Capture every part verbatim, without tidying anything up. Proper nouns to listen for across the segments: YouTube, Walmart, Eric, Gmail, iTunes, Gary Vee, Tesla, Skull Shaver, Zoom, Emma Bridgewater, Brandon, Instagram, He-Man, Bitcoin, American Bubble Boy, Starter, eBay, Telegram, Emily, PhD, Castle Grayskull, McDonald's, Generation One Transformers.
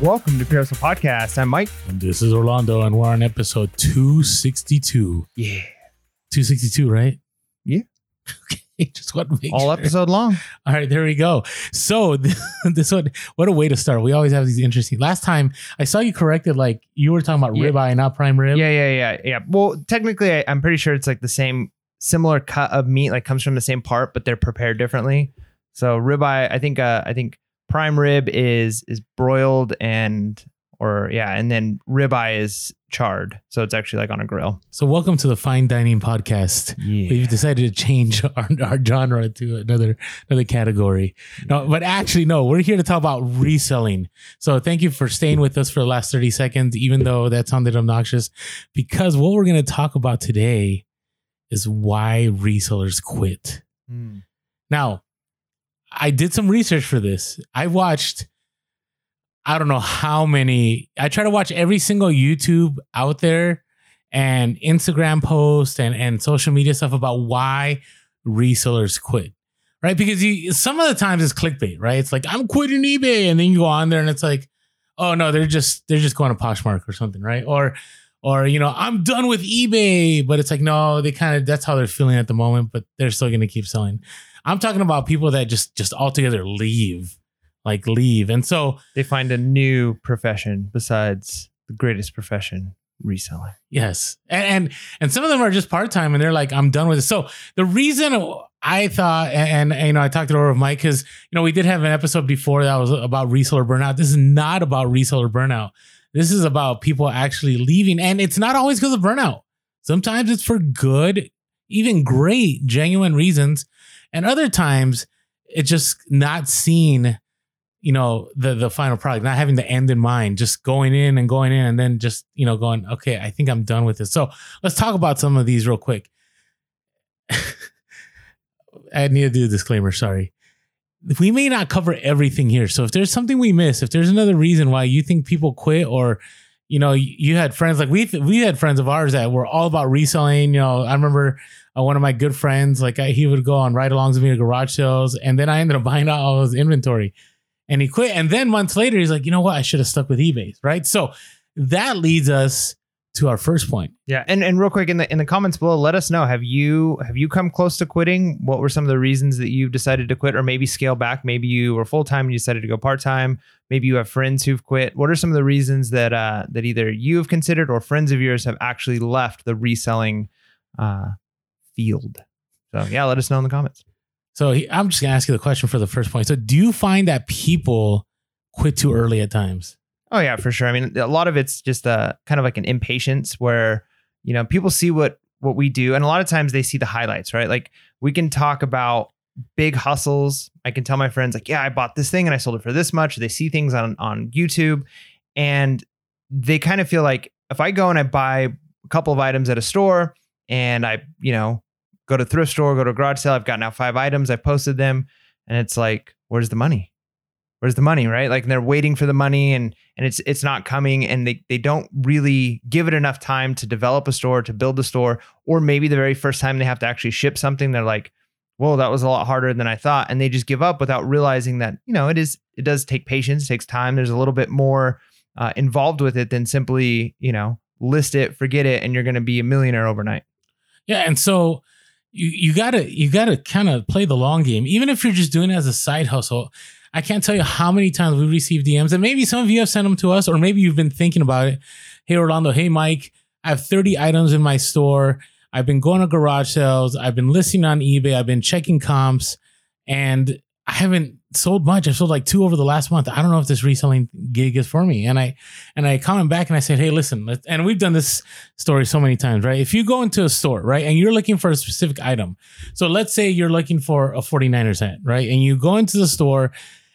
Welcome to Parizzle Podcast. I'm Mike. And this is Orlando, and we're on episode two sixty-two. Yeah. two sixty-two, right? Yeah. Okay. Just want to make All sure. episode long. All right. There we go. So this one, what a way to start. We always have these interesting. Last time I saw you corrected, like you were talking about yeah. ribeye, not prime rib. Yeah, yeah, yeah, yeah. Well, technically, I, I'm pretty sure it's like the same, similar cut of meat, like comes from the same part, but they're prepared differently. So ribeye, I think, uh, I think prime rib is, is broiled and, or yeah. And then ribeye is charred. So it's actually like on a grill. So welcome to the Fine Dining Podcast. Yeah. We've decided to change our, our genre to another, another category. No, but actually, no, we're here to talk about reselling. So thank you for staying with us for the last thirty seconds, even though that sounded obnoxious, because what we're going to talk about today is why resellers quit. Mm. Now, I did some research for this. I watched, I don't know how many, I try to watch every single YouTube out there and Instagram posts and, and social media stuff about why resellers quit, right? Because you, some of the times it's clickbait, right? It's like, I'm quitting eBay. And then you go on there and it's like, oh no, they're just, they're just going to Poshmark or something, right? Or, or, you know, I'm done with eBay, but it's like, no, they kind of, that's how they're feeling at the moment, but they're still going to keep selling. I'm talking about people that just, just altogether leave, like leave. And so they find a new profession besides the greatest profession, reselling. Yes. And, and, and some of them are just part-time and they're like, I'm done with it. So the reason I thought, and, and you know, I talked it over with Mike because, you know, we did have an episode before that was about reseller burnout. This is not about reseller burnout. This is about people actually leaving. And it's not always because of burnout. Sometimes it's for good, even great, genuine reasons. And other times, it's just not seeing, you know, the the final product, not having the end in mind, just going in and going in and then just, you know, going, okay, I think I'm done with this. So let's talk about some of these real quick. I need to do a disclaimer, sorry. We may not cover everything here. So if there's something we miss, if there's another reason why you think people quit or, you know, you had friends like we we had friends of ours that were all about reselling. You know, I remember uh, one of my good friends, like I, he would go on ride-alongs with me to garage sales. And then I ended up buying out all his inventory and he quit. And then months later, he's like, you know what? I should have stuck with eBay. Right. So that leads us to our first point. Yeah. And and real quick in the in the comments below, let us know, have you have you come close to quitting? What were some of the reasons that you decided to quit or maybe scale back? Maybe you were full-time and you decided to go part-time. Maybe you have friends who've quit. What are some of the reasons that uh, that either you've considered or friends of yours have actually left the reselling uh, field? So yeah, let us know in the comments. So he, I'm just gonna ask you the question for the first point. So do you find that people quit too early at times? Oh, yeah, for sure. I mean, a lot of it's just uh, kind of like an impatience where, you know, people see what what we do. And a lot of times they see the highlights, right? Like we can talk about big hustles. I can tell my friends like, yeah, I bought this thing and I sold it for this much. They see things on, on YouTube and they kind of feel like if I go and I buy a couple of items at a store and I, you know, go to thrift store, go to a garage sale, I've got now five items, I posted them and it's like, where's the money? Where's the money, right? Like and they're waiting for the money and and it's it's not coming and they, they don't really give it enough time to develop a store, to build a store, or maybe the very first time they have to actually ship something, they're like, whoa, that was a lot harder than I thought. And they just give up without realizing that, you know, it is it does take patience, it takes time. There's a little bit more uh, involved with it than simply, you know, list it, forget it, and you're going to be a millionaire overnight. Yeah. And so you you gotta you gotta kind of play the long game, even if you're just doing it as a side hustle. I can't tell you how many times we receive D Ms and maybe some of you have sent them to us or maybe you've been thinking about it. Hey, Orlando. Hey, Mike, I have thirty items in my store. I've been going to garage sales. I've been listing on eBay. I've been checking comps and I haven't sold much. I've sold like two over the last month. I don't know if this reselling gig is for me. And I and I comment back and I said, hey, listen, let's, and we've done this story so many times, right? If you go into a store, right, and you're looking for a specific item. So let's say you're looking for a forty-niners hat, right? And you go into the store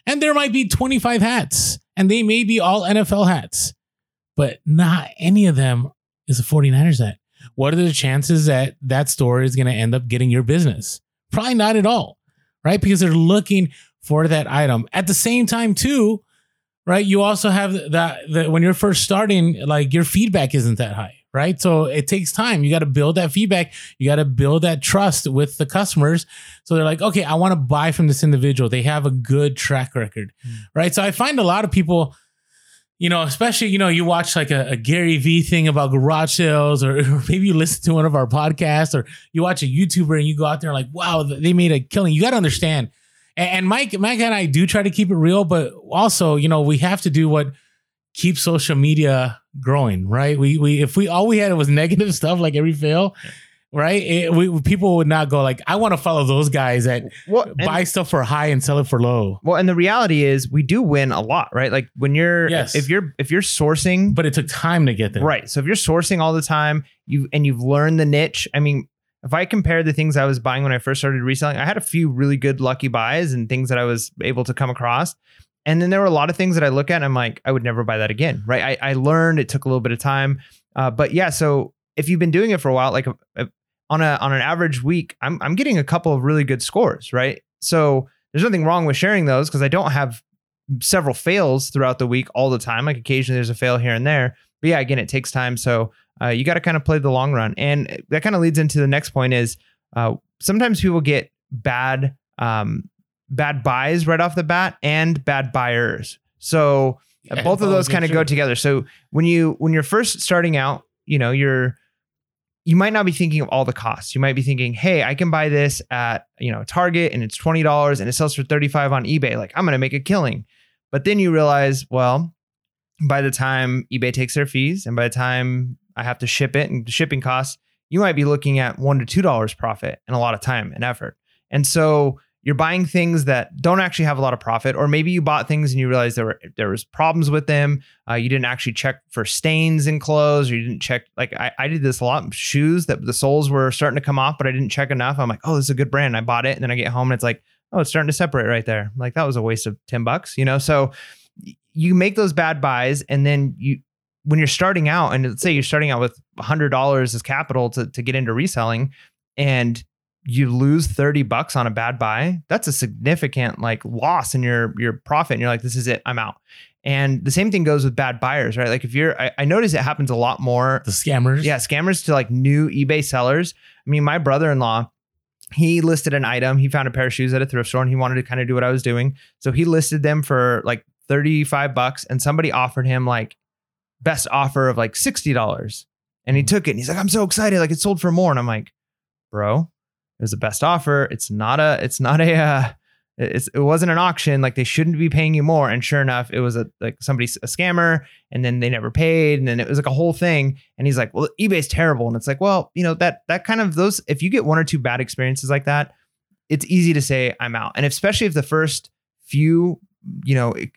and there might be twenty-five hats and they may be all N F L hats, but not any of them is a forty-niners hat. What are the chances that that store is going to end up getting your business? Probably not at all, right? Because they're looking for that item. At the same time too, right? You also have that, that when you're first starting, like your feedback isn't that high, right? So it takes time. You got to build that feedback. You got to build that trust with the customers. So they're like, okay, I want to buy from this individual. They have a good track record, mm. right? So I find a lot of people you know, especially, you know, you watch like a, a Gary Vee thing about garage sales, or, or maybe you listen to one of our podcasts, or you watch a YouTuber and you go out there like, wow, they made a killing. You got to understand. And, and Mike, Mike and I do try to keep it real, but also, you know, we have to do what keeps social media growing, right? We, we, if we, all we had was negative stuff, like every fail, right? It, we, people would not go like, I want to follow those guys that well, buy stuff for high and sell it for low. Well, and the reality is we do win a lot, right? Like when you're, yes. if you're, if you're sourcing, but it took time to get there. Right. So if you're sourcing all the time, you, and you've learned the niche. I mean, if I compare the things I was buying when I first started reselling, I had a few really good lucky buys and things that I was able to come across. And then there were a lot of things that I look at and I'm like, I would never buy that again, right? I, I learned, it took a little bit of time. Uh, but yeah, so if you've been doing it for a while, like a, a, on a on an average week, I'm I'm getting a couple of really good scores, right? So there's nothing wrong with sharing those because I don't have several fails throughout the week all the time. Like occasionally there's a fail here and there. But yeah, again, it takes time. So uh, you got to kind of play the long run. And that kind of leads into the next point is uh, sometimes people get bad um bad buys right off the bat and bad buyers. So yeah, both of those kind of go together. So when you, when you're first starting out, you know, you're, you might not be thinking of all the costs. You might be thinking, hey, I can buy this at, you know, Target and it's twenty dollars and it sells for thirty-five on eBay. Like I'm going to make a killing. But then you realize, well, by the time eBay takes their fees and by the time I have to ship it and the shipping costs, you might be looking at one to two dollars profit and a lot of time and effort. And so you're buying things that don't actually have a lot of profit, or maybe you bought things and you realized there were there was problems with them. Uh, you didn't actually check for stains in clothes, or you didn't check. Like I, I did this a lot of shoes that the soles were starting to come off, but I didn't check enough. I'm like, oh, this is a good brand. I bought it, and then I get home and it's like, oh, it's starting to separate right there. Like that was a waste of ten bucks, you know. So you make those bad buys, and then you, when you're starting out, and let's say you're starting out with one hundred dollars as capital to to get into reselling, and you lose thirty bucks on a bad buy, that's a significant like loss in your, your profit. And you're like, this is it, I'm out. And the same thing goes with bad buyers, right? Like if you're, I, I notice it happens a lot more. The scammers. Yeah. Scammers to like new eBay sellers. I mean, my brother-in-law, he listed an item. He found a pair of shoes at a thrift store and he wanted to kind of do what I was doing. So he listed them for like thirty-five bucks and somebody offered him like best offer of like sixty dollars. And he took it and he's like, I'm so excited. Like it sold for more. And I'm like, bro, it was the best offer. It's not a, it's not a, uh, it's, it wasn't an auction. Like they shouldn't be paying you more. And sure enough, it was a, like somebody, a scammer, and then they never paid. And then it was like a whole thing. And he's like, well, eBay's terrible. And it's like, well, you know, that, that kind of those, if you get one or two bad experiences like that, it's easy to say I'm out. And especially if the first few, you know, it,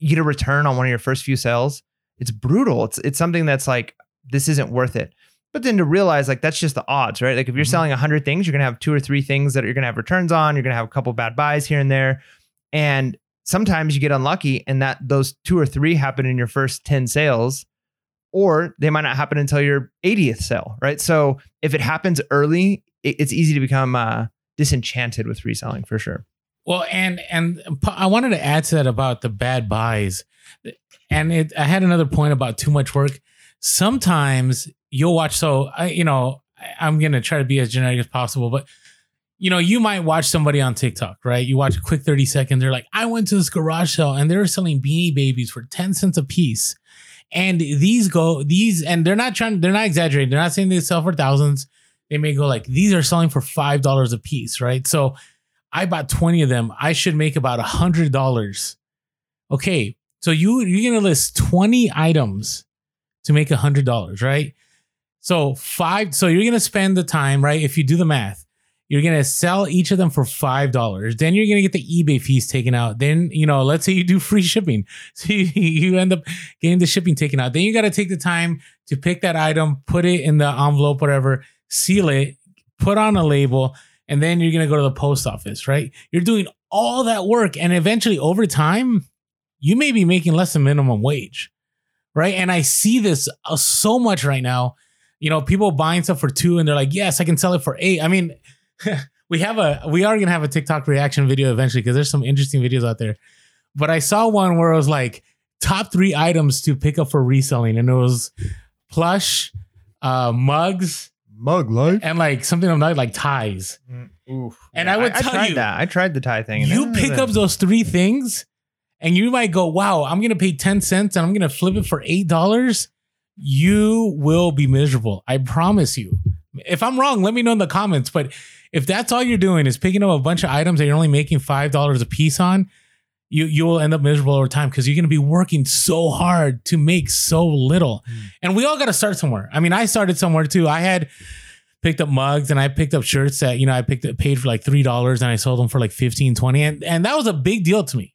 you get a return on one of your first few sales, it's brutal. It's, it's something that's like, this isn't worth it. But then to realize like that's just the odds, right? Like if you're mm-hmm. selling one hundred things, you're going to have two or three things that you're going to have returns on. You're going to have a couple bad buys here and there. And sometimes you get unlucky and that those two or three happen in your first ten sales, or they might not happen until your eightieth sale, right? So if it happens early, it's easy to become uh, disenchanted with reselling for sure. Well, and and I wanted to add to that about the bad buys. And it, I had another point about too much work. Sometimes you'll watch, so I, you know, I'm going to try to be as generic as possible, but you know, you might watch somebody on TikTok, right? You watch a quick thirty seconds. They're like, I went to this garage sale and they were selling Beanie Babies for ten cents a piece. And these go these, and they're not trying, they're not exaggerating. They're not saying they sell for thousands. They may go like, these are selling for five dollars a piece, right? So I bought twenty of them. I should make about a hundred dollars. Okay. So you, you're going to list twenty items to make a hundred dollars, right? So five, so you're going to spend the time, right? If you do the math, you're going to sell each of them for five dollars. Then you're going to get the eBay fees taken out. Then, you know, let's say you do free shipping. So you, you end up getting the shipping taken out. Then you got to take the time to pick that item, put it in the envelope, whatever, seal it, put on a label, and then you're going to go to the post office, right? You're doing all that work. And eventually over time, you may be making less than minimum wage, right? And I see this uh, so much right now. You know, people buying stuff for two and they're like, yes, I can sell it for eight. I mean, we have a, we are going to have a TikTok reaction video eventually because there's some interesting videos out there. But I saw one where it was like top three items to pick up for reselling. And it was plush, uh, mugs, mug life, and like something of that, like ties. Mm, oof, and yeah, I would I, tell I tried you that. I tried the tie thing. And you pick up those three things and you might go, wow, I'm going to pay ten cents and I'm going to flip it for eight dollars. You will be miserable. I promise you. If I'm wrong, let me know in the comments. But if that's all you're doing is picking up a bunch of items that you're only making five dollars a piece on, you you will end up miserable over time because you're going to be working so hard to make so little. Mm. And we all got to start somewhere. I mean, I started somewhere too. I had picked up mugs and I picked up shirts that, you know, I picked up, paid for like three dollars and I sold them for like fifteen, twenty. And, and that was a big deal to me.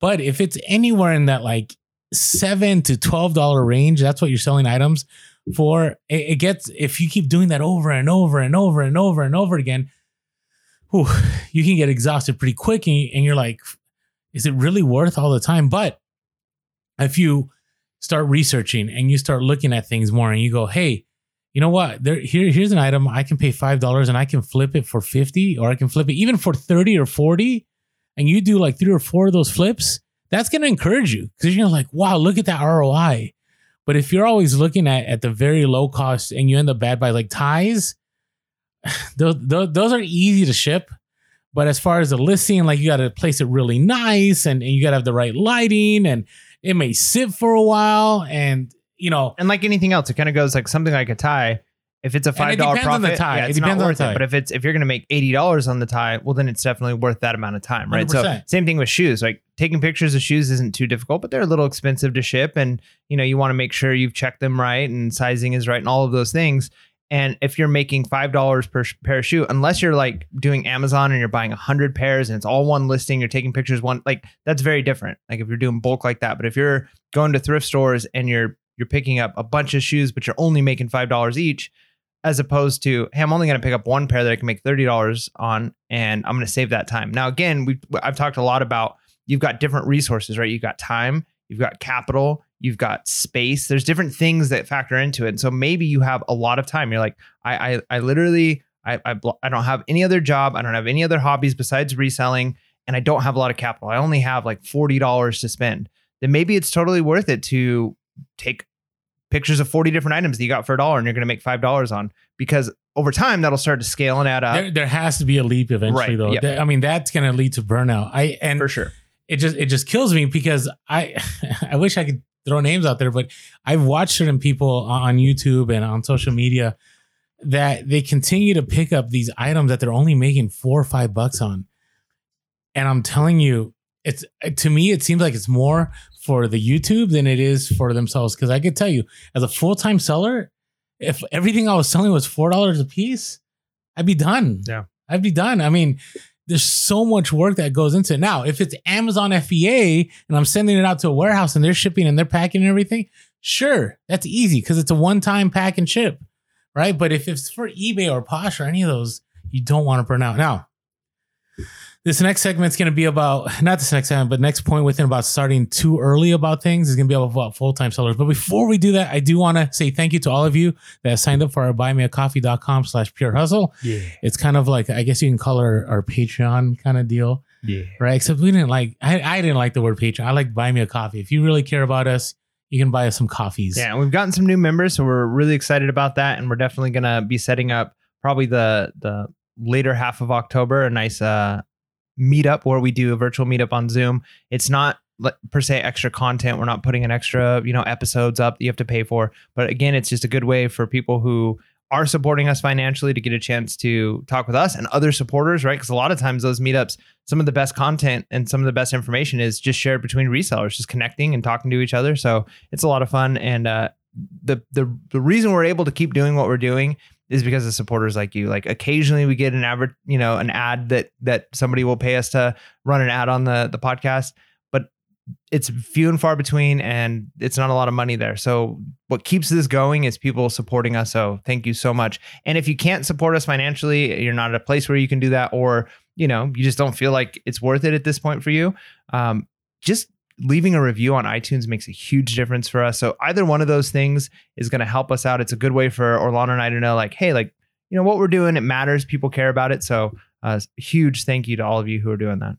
But if it's anywhere in that like seven to twelve dollars range, that's what you're selling items for. It, it gets, if you keep doing that over and over and over and over and over again, whew, you can get exhausted pretty quick. And, and you're like, is it really worth all the time? But if you start researching and you start looking at things more and you go, hey, you know what? There, here, here's an item I can pay five dollars and I can flip it for fifty, or I can flip it even for thirty or forty. And you do like three or four of those flips. That's going to encourage you because you're like, wow, look at that R O I. But if you're always looking at, at the very low cost and you end up bad by like ties, those, those, those are easy to ship. But as far as the listing, like you got to place it really nice and, and you got to have the right lighting and it may sit for a while and, you know, and like anything else, it kind of goes like something like a tie. If it's a five dollar profit, on the tie. Yeah, it's it depends not worth on the tie. It. But if it's if you're going to make eighty dollars on the tie, well, then it's definitely worth that amount of time, right? one hundred percent. So same thing with shoes. Like taking pictures of shoes isn't too difficult, but they're a little expensive to ship. And, you know, you want to make sure you've checked them right and sizing is right and all of those things. And if you're making five dollars per sh- pair of shoe, unless you're like doing Amazon and you're buying one hundred pairs and it's all one listing, you're taking pictures one, like that's very different. Like if you're doing bulk like that, but if you're going to thrift stores and you're you're picking up a bunch of shoes, but you're only making five dollars each, as opposed to, hey, I'm only going to pick up one pair that I can make thirty dollars on, and I'm going to save that time. Now, again, we I've talked a lot about, you've got different resources, right? You've got time, you've got capital, you've got space. There's different things that factor into it. And so maybe you have a lot of time. You're like, I I, I literally, I, I I don't have any other job. I don't have any other hobbies besides reselling, and I don't have a lot of capital. I only have like forty dollars to spend. Then maybe it's totally worth it to take pictures of forty different items that you got for a dollar and you're going to make five dollars on, because over time that'll start to scale and add up. There, there has to be a leap eventually, right, though. Yep. That, I mean, that's going to lead to burnout. I, and for sure. It just, it just kills me because I, I wish I could throw names out there, but I've watched certain people on YouTube and on social media that they continue to pick up these items that they're only making four or five bucks on. And I'm telling you, it's, to me, it seems like it's more for the YouTube than it is for themselves. Because I could tell you, as a full-time seller, if everything I was selling was four dollars a piece, I'd be done. Yeah, I'd be done. I mean, there's so much work that goes into it. Now, if it's Amazon F B A and I'm sending it out to a warehouse and they're shipping and they're packing and everything, sure, that's easy because it's a one-time pack and ship, right? But if it's for eBay or Posh or any of those, you don't want to burn out. Now, this next segment is going to be about, not this next segment, but next point within about starting too early about things is going to be about full-time sellers. But before we do that, I do want to say thank you to all of you that signed up for our buymeacoffee.com slash pure hustle. Yeah. It's kind of like, I guess you can call our, our Patreon kind of deal. Yeah. Right. Except we didn't like, I, I didn't like the word Patreon. I like buy me a coffee. If you really care about us, you can buy us some coffees. Yeah. And we've gotten some new members, so we're really excited about that. And we're definitely going to be setting up probably the, the later half of October, a nice, uh, meetup where we do a virtual meetup on Zoom. It's not per se extra content. We're not putting an extra, you know, episodes up that you have to pay for. But again, it's just a good way for people who are supporting us financially to get a chance to talk with us and other supporters, right? Because a lot of times those meetups, some of the best content and some of the best information is just shared between resellers, just connecting and talking to each other. So it's a lot of fun. And uh, the the the reason we're able to keep doing what we're doing is because of supporters like you. Like occasionally we get an advert, you know, an ad that that somebody will pay us to run an ad on the the podcast, but it's few and far between and it's not a lot of money there. So what keeps this going is people supporting us. So thank you so much. And if you can't support us financially, you're not at a place where you can do that, or, you know, you just don't feel like it's worth it at this point for you, um, just leaving a review on iTunes makes a huge difference for us. So either one of those things is going to help us out. It's a good way for Orlando and I to know, like, hey, like, you know, what we're doing, it matters. People care about it. So uh, huge thank you to all of you who are doing that.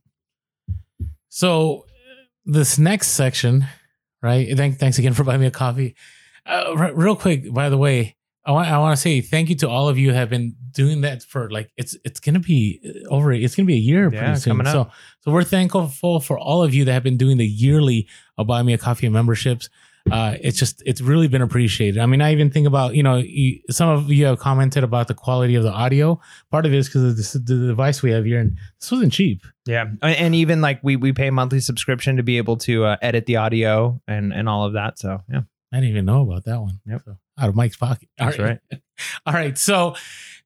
So this next section, right? Thanks, thanks again for buying me a coffee. Uh, r- real quick, by the way, I want, I want to say thank you to all of you who have been doing that for like, it's it's going to be over. It's going to be a year yeah, pretty soon. So, so we're thankful for all of you that have been doing the yearly Buy Me a Coffee memberships. Uh, it's just, it's really been appreciated. I mean, I even think about, you know, you, some of you have commented about the quality of the audio. Part of it is because of this, the device we have here, and this wasn't cheap. Yeah. And even like we, we pay a monthly subscription to be able to uh, edit the audio and, and all of that. So, yeah. I didn't even know about that one. Yep. So, out of Mike's pocket. All That's right. right. All right. So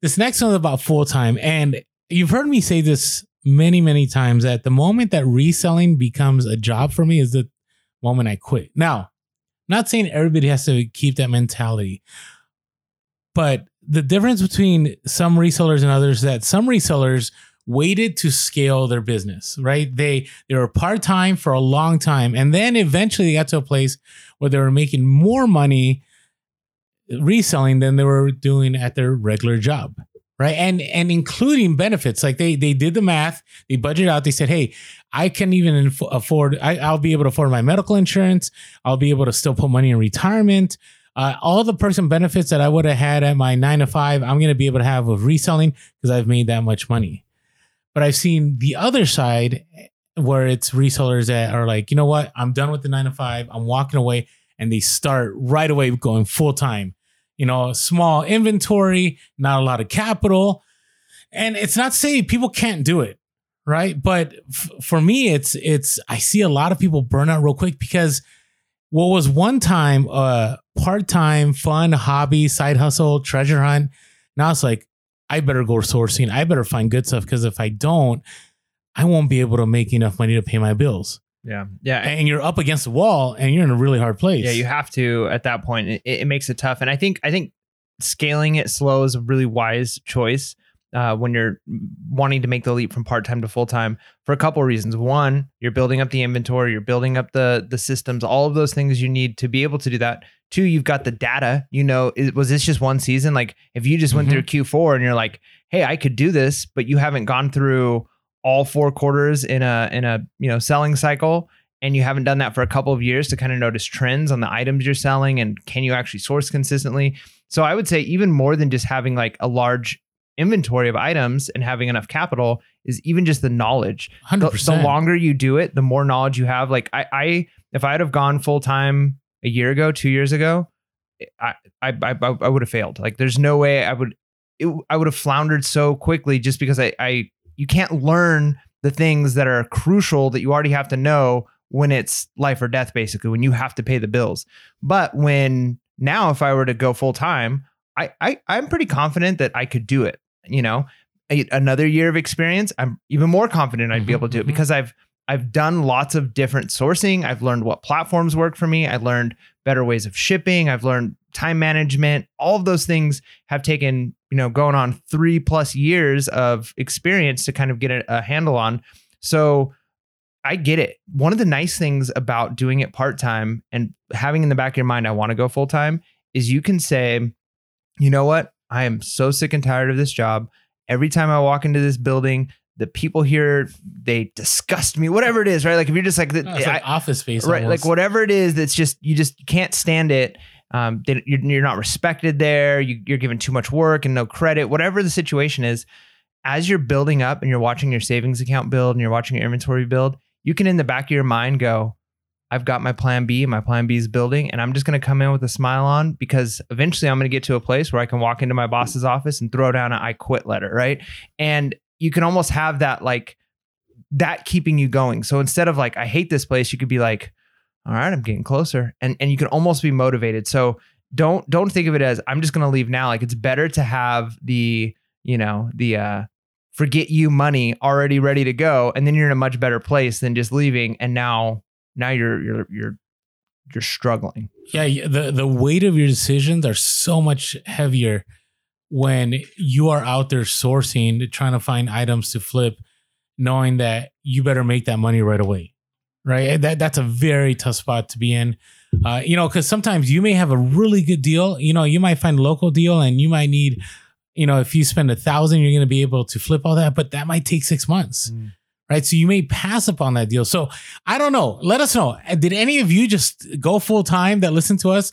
this next one is about full time. And you've heard me say this many, many times, that the moment that reselling becomes a job for me is the moment I quit. Now, not saying everybody has to keep that mentality, but the difference between some resellers and others is that some resellers waited to scale their business, right? They they were part-time for a long time, and then eventually they got to a place where they were making more money reselling than they were doing at their regular job, right? And and including benefits. Like they they did the math, they budgeted out, they said, hey, I can even afford, I, I'll be able to afford my medical insurance, I'll be able to still put money in retirement. Uh, all the person benefits that I would have had at my nine to five, I'm going to be able to have with reselling because I've made that much money. But I've seen the other side where it's resellers that are like, you know what? I'm done with the nine to five. I'm walking away. And they start right away going full time, you know, small inventory, not a lot of capital. And it's not to say people can't do it. Right. But f- for me, it's it's I see a lot of people burn out real quick because what was one time a uh, part time fun hobby, side hustle, treasure hunt. Now it's like, I better go sourcing. I better find good stuff because if I don't, I won't be able to make enough money to pay my bills. Yeah. Yeah. And you're up against the wall and you're in a really hard place. Yeah. You have to, at that point, it, it makes it tough. And I think, I think scaling it slow is a really wise choice uh, when you're wanting to make the leap from part-time to full-time for a couple of reasons. One, you're building up the inventory, you're building up the, the systems, all of those things you need to be able to do that. Two, you've got the data, you know, is, was this just one season? Like if you just went mm-hmm. through Q four and you're like, hey, I could do this, but you haven't gone through all four quarters in a, in a, you know, selling cycle. And you haven't done that for a couple of years to kind of notice trends on the items you're selling and can you actually source consistently? So I would say even more than just having like a large inventory of items and having enough capital is even just the knowledge. one hundred percent. The, the longer you do it, the more knowledge you have. Like I, I if I'd have gone full-time a year ago, two years ago, I, I, I, I would have failed. Like there's no way I would, it, I would have floundered so quickly just because I, I, you can't learn the things that are crucial that you already have to know when it's life or death, basically, when you have to pay the bills. But when now, if I were to go full time, I, I, I'm pretty confident that I could do it. You know, another year of experience, I'm even more confident I'd be able to do it because I've, I've done lots of different sourcing. I've learned what platforms work for me. I learned better ways of shipping. I've learned time management. All of those things have taken, you know, going on three plus years of experience to kind of get a, a handle on. So I get it. One of the nice things about doing it part-time and having in the back of your mind, I want to go full-time, is you can say, you know what? I am so sick and tired of this job. Every time I walk into this building, the people here, they disgust me, whatever it is, right? Like if you're just like, the, oh, it's like I, Office Space, right? Almost. Like whatever it is, that's just, you just can't stand it. Um, they, you're, you're not respected there. You, you're given too much work and no credit, whatever the situation is, as you're building up and you're watching your savings account build and you're watching your inventory build, you can in the back of your mind go, I've got my plan B, my plan B is building, and I'm just going to come in with a smile on because eventually I'm going to get to a place where I can walk into my boss's office and throw down an I quit letter, right? And you can almost have that, like that keeping you going. So instead of like, I hate this place, you could be like, all right, I'm getting closer. And and you can almost be motivated. So don't, don't think of it as I'm just going to leave now. Like it's better to have the, you know, the, uh, forget you money already ready to go. And then you're in a much better place than just leaving. And now, now you're, you're, you're, you're struggling. Yeah. The, the weight of your decisions are so much heavier when you are out there sourcing, trying to find items to flip, knowing that you better make that money right away, right? That that's a very tough spot to be in, uh, you know, because sometimes you may have a really good deal. You know, you might find a local deal and you might need, you know, if you spend a thousand, you're going to be able to flip all that, but that might take six months, mm. right? So you may pass upon that deal. So I don't know. Let us know. Did any of you just go full time that listen to us?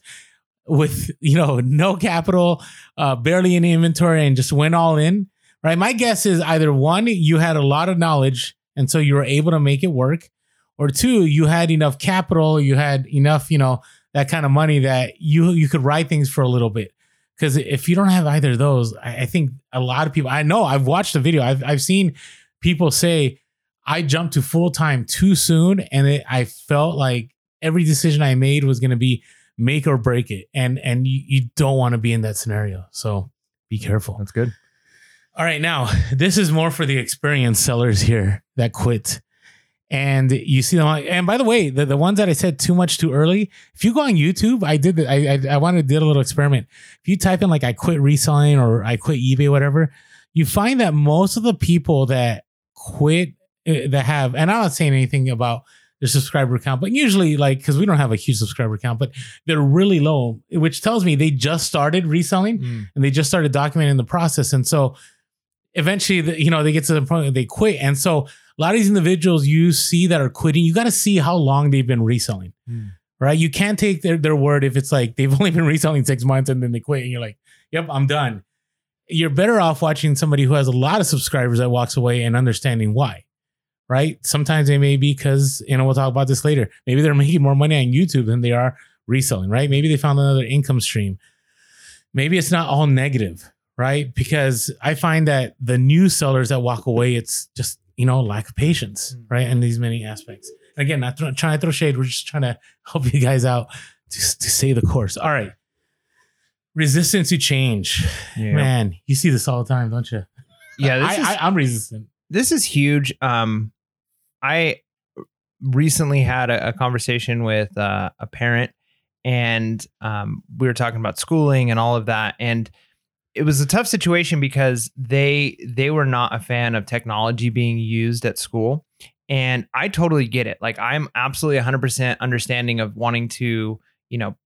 with, you know, no capital, uh, barely any inventory, and just went all in, right? My guess is either one, you had a lot of knowledge, and so you were able to make it work, or two, you had enough capital, you had enough, you know, that kind of money that you you could ride things for a little bit. Because if you don't have either of those, I, I think a lot of people, I know I've watched the video, I've I've seen people say, I jumped to full time too soon, and it, I felt like every decision I made was going to be make or break it. And and you, you don't want to be in that scenario. So be careful. That's good. All right. Now, this is more for the experienced sellers here that quit. And you see them. And by the way, the, the ones that I said too much too early, if you go on YouTube, I did the, I, I I wanted to do a little experiment. If you type in like I quit reselling or I quit eBay, whatever, you find that most of the people that quit uh, that have, and I'm not saying anything about their subscriber count, but usually, like, because we don't have a huge subscriber count, but they're really low, which tells me they just started reselling mm. and they just started documenting the process. And so eventually, the, you know, they get to the point they quit. And so a lot of these individuals you see that are quitting, you got to see how long they've been reselling, mm. right? You can't take their, their word if it's like they've only been reselling six months and then they quit and you're like, yep, I'm done. You're better off watching somebody who has a lot of subscribers that walks away and understanding why, right? Sometimes they may be because, you know, we'll talk about this later. Maybe they're making more money on YouTube than they are reselling, right? Maybe they found another income stream. Maybe it's not all negative, right? Because I find that the new sellers that walk away, it's just, you know, lack of patience, right? And these many aspects. Again, not th- trying to throw shade. We're just trying to help you guys out to, to stay the course. All right. Resistance to change. Yeah. Man, you see this all the time, don't you? Yeah. This I, is, I, I'm resistant. This is huge. Um, I recently had a, a conversation with uh, a parent, and um, we were talking about schooling and all of that. And it was a tough situation because they they were not a fan of technology being used at school. And I totally get it. Like, I'm absolutely one hundred percent understanding of wanting to, you know,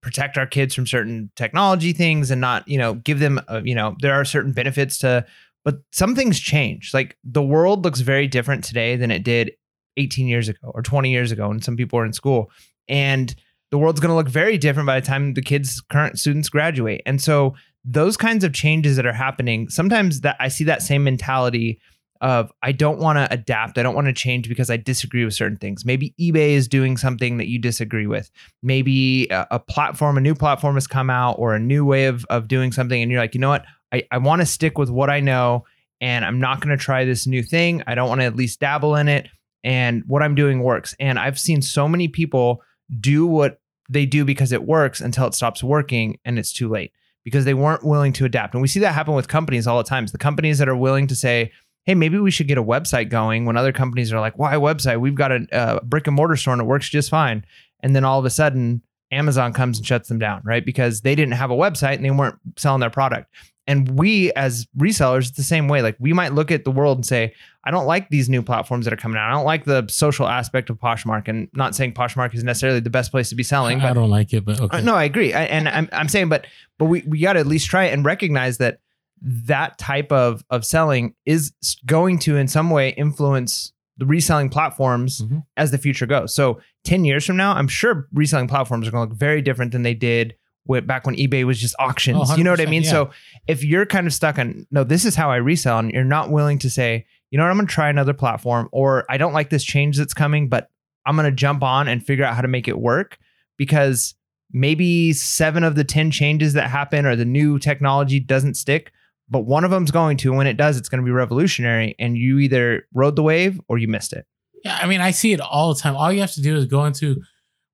protect our kids from certain technology things and not, you know, give them, a, you know, there are certain benefits to, but some things change. Like, the world looks very different today than it did eighteen years ago or twenty years ago. And some people are in school, and the world's going to look very different by the time the kids, current students, graduate. And so those kinds of changes that are happening, sometimes that I see that same mentality of, I don't want to adapt. I don't want to change because I disagree with certain things. Maybe eBay is doing something that you disagree with. Maybe a, a platform, a new platform has come out, or a new way of, of doing something. And you're like, you know what? I, I want to stick with what I know, and I'm not going to try this new thing. I don't want to at least dabble in it. And what I'm doing works. And I've seen so many people do what they do because it works until it stops working and it's too late, because they weren't willing to adapt. And we see that happen with companies all the time. The companies that are willing to say, hey, maybe we should get a website going, when other companies are like, why website? We've got a, a brick and mortar store and it works just fine. And then all of a sudden, Amazon comes and shuts them down, right? Because they didn't have a website and they weren't selling their product. And we as resellers, it's the same way. Like, we might look at the world and say, I don't like these new platforms that are coming out. I don't like the social aspect of Poshmark, and not saying Poshmark is necessarily the best place to be selling. But I don't like it, but okay. No, I agree. I, and I'm, I'm saying, but, but we, we got to at least try it and recognize that that type of, of selling is going to in some way influence the reselling platforms mm-hmm. as the future goes. So ten years from now, I'm sure reselling platforms are going to look very different than they did with back when eBay was just auctions. Oh, you know what I mean? Yeah. So if you're kind of stuck on, no, this is how I resell, and you're not willing to say, you know what, I'm going to try another platform, or I don't like this change that's coming, but I'm going to jump on and figure out how to make it work, because maybe seven of the ten changes that happen or the new technology doesn't stick, but one of them's going to, and when it does, it's going to be revolutionary, and you either rode the wave or you missed it. Yeah. I mean, I see it all the time. All you have to do is go into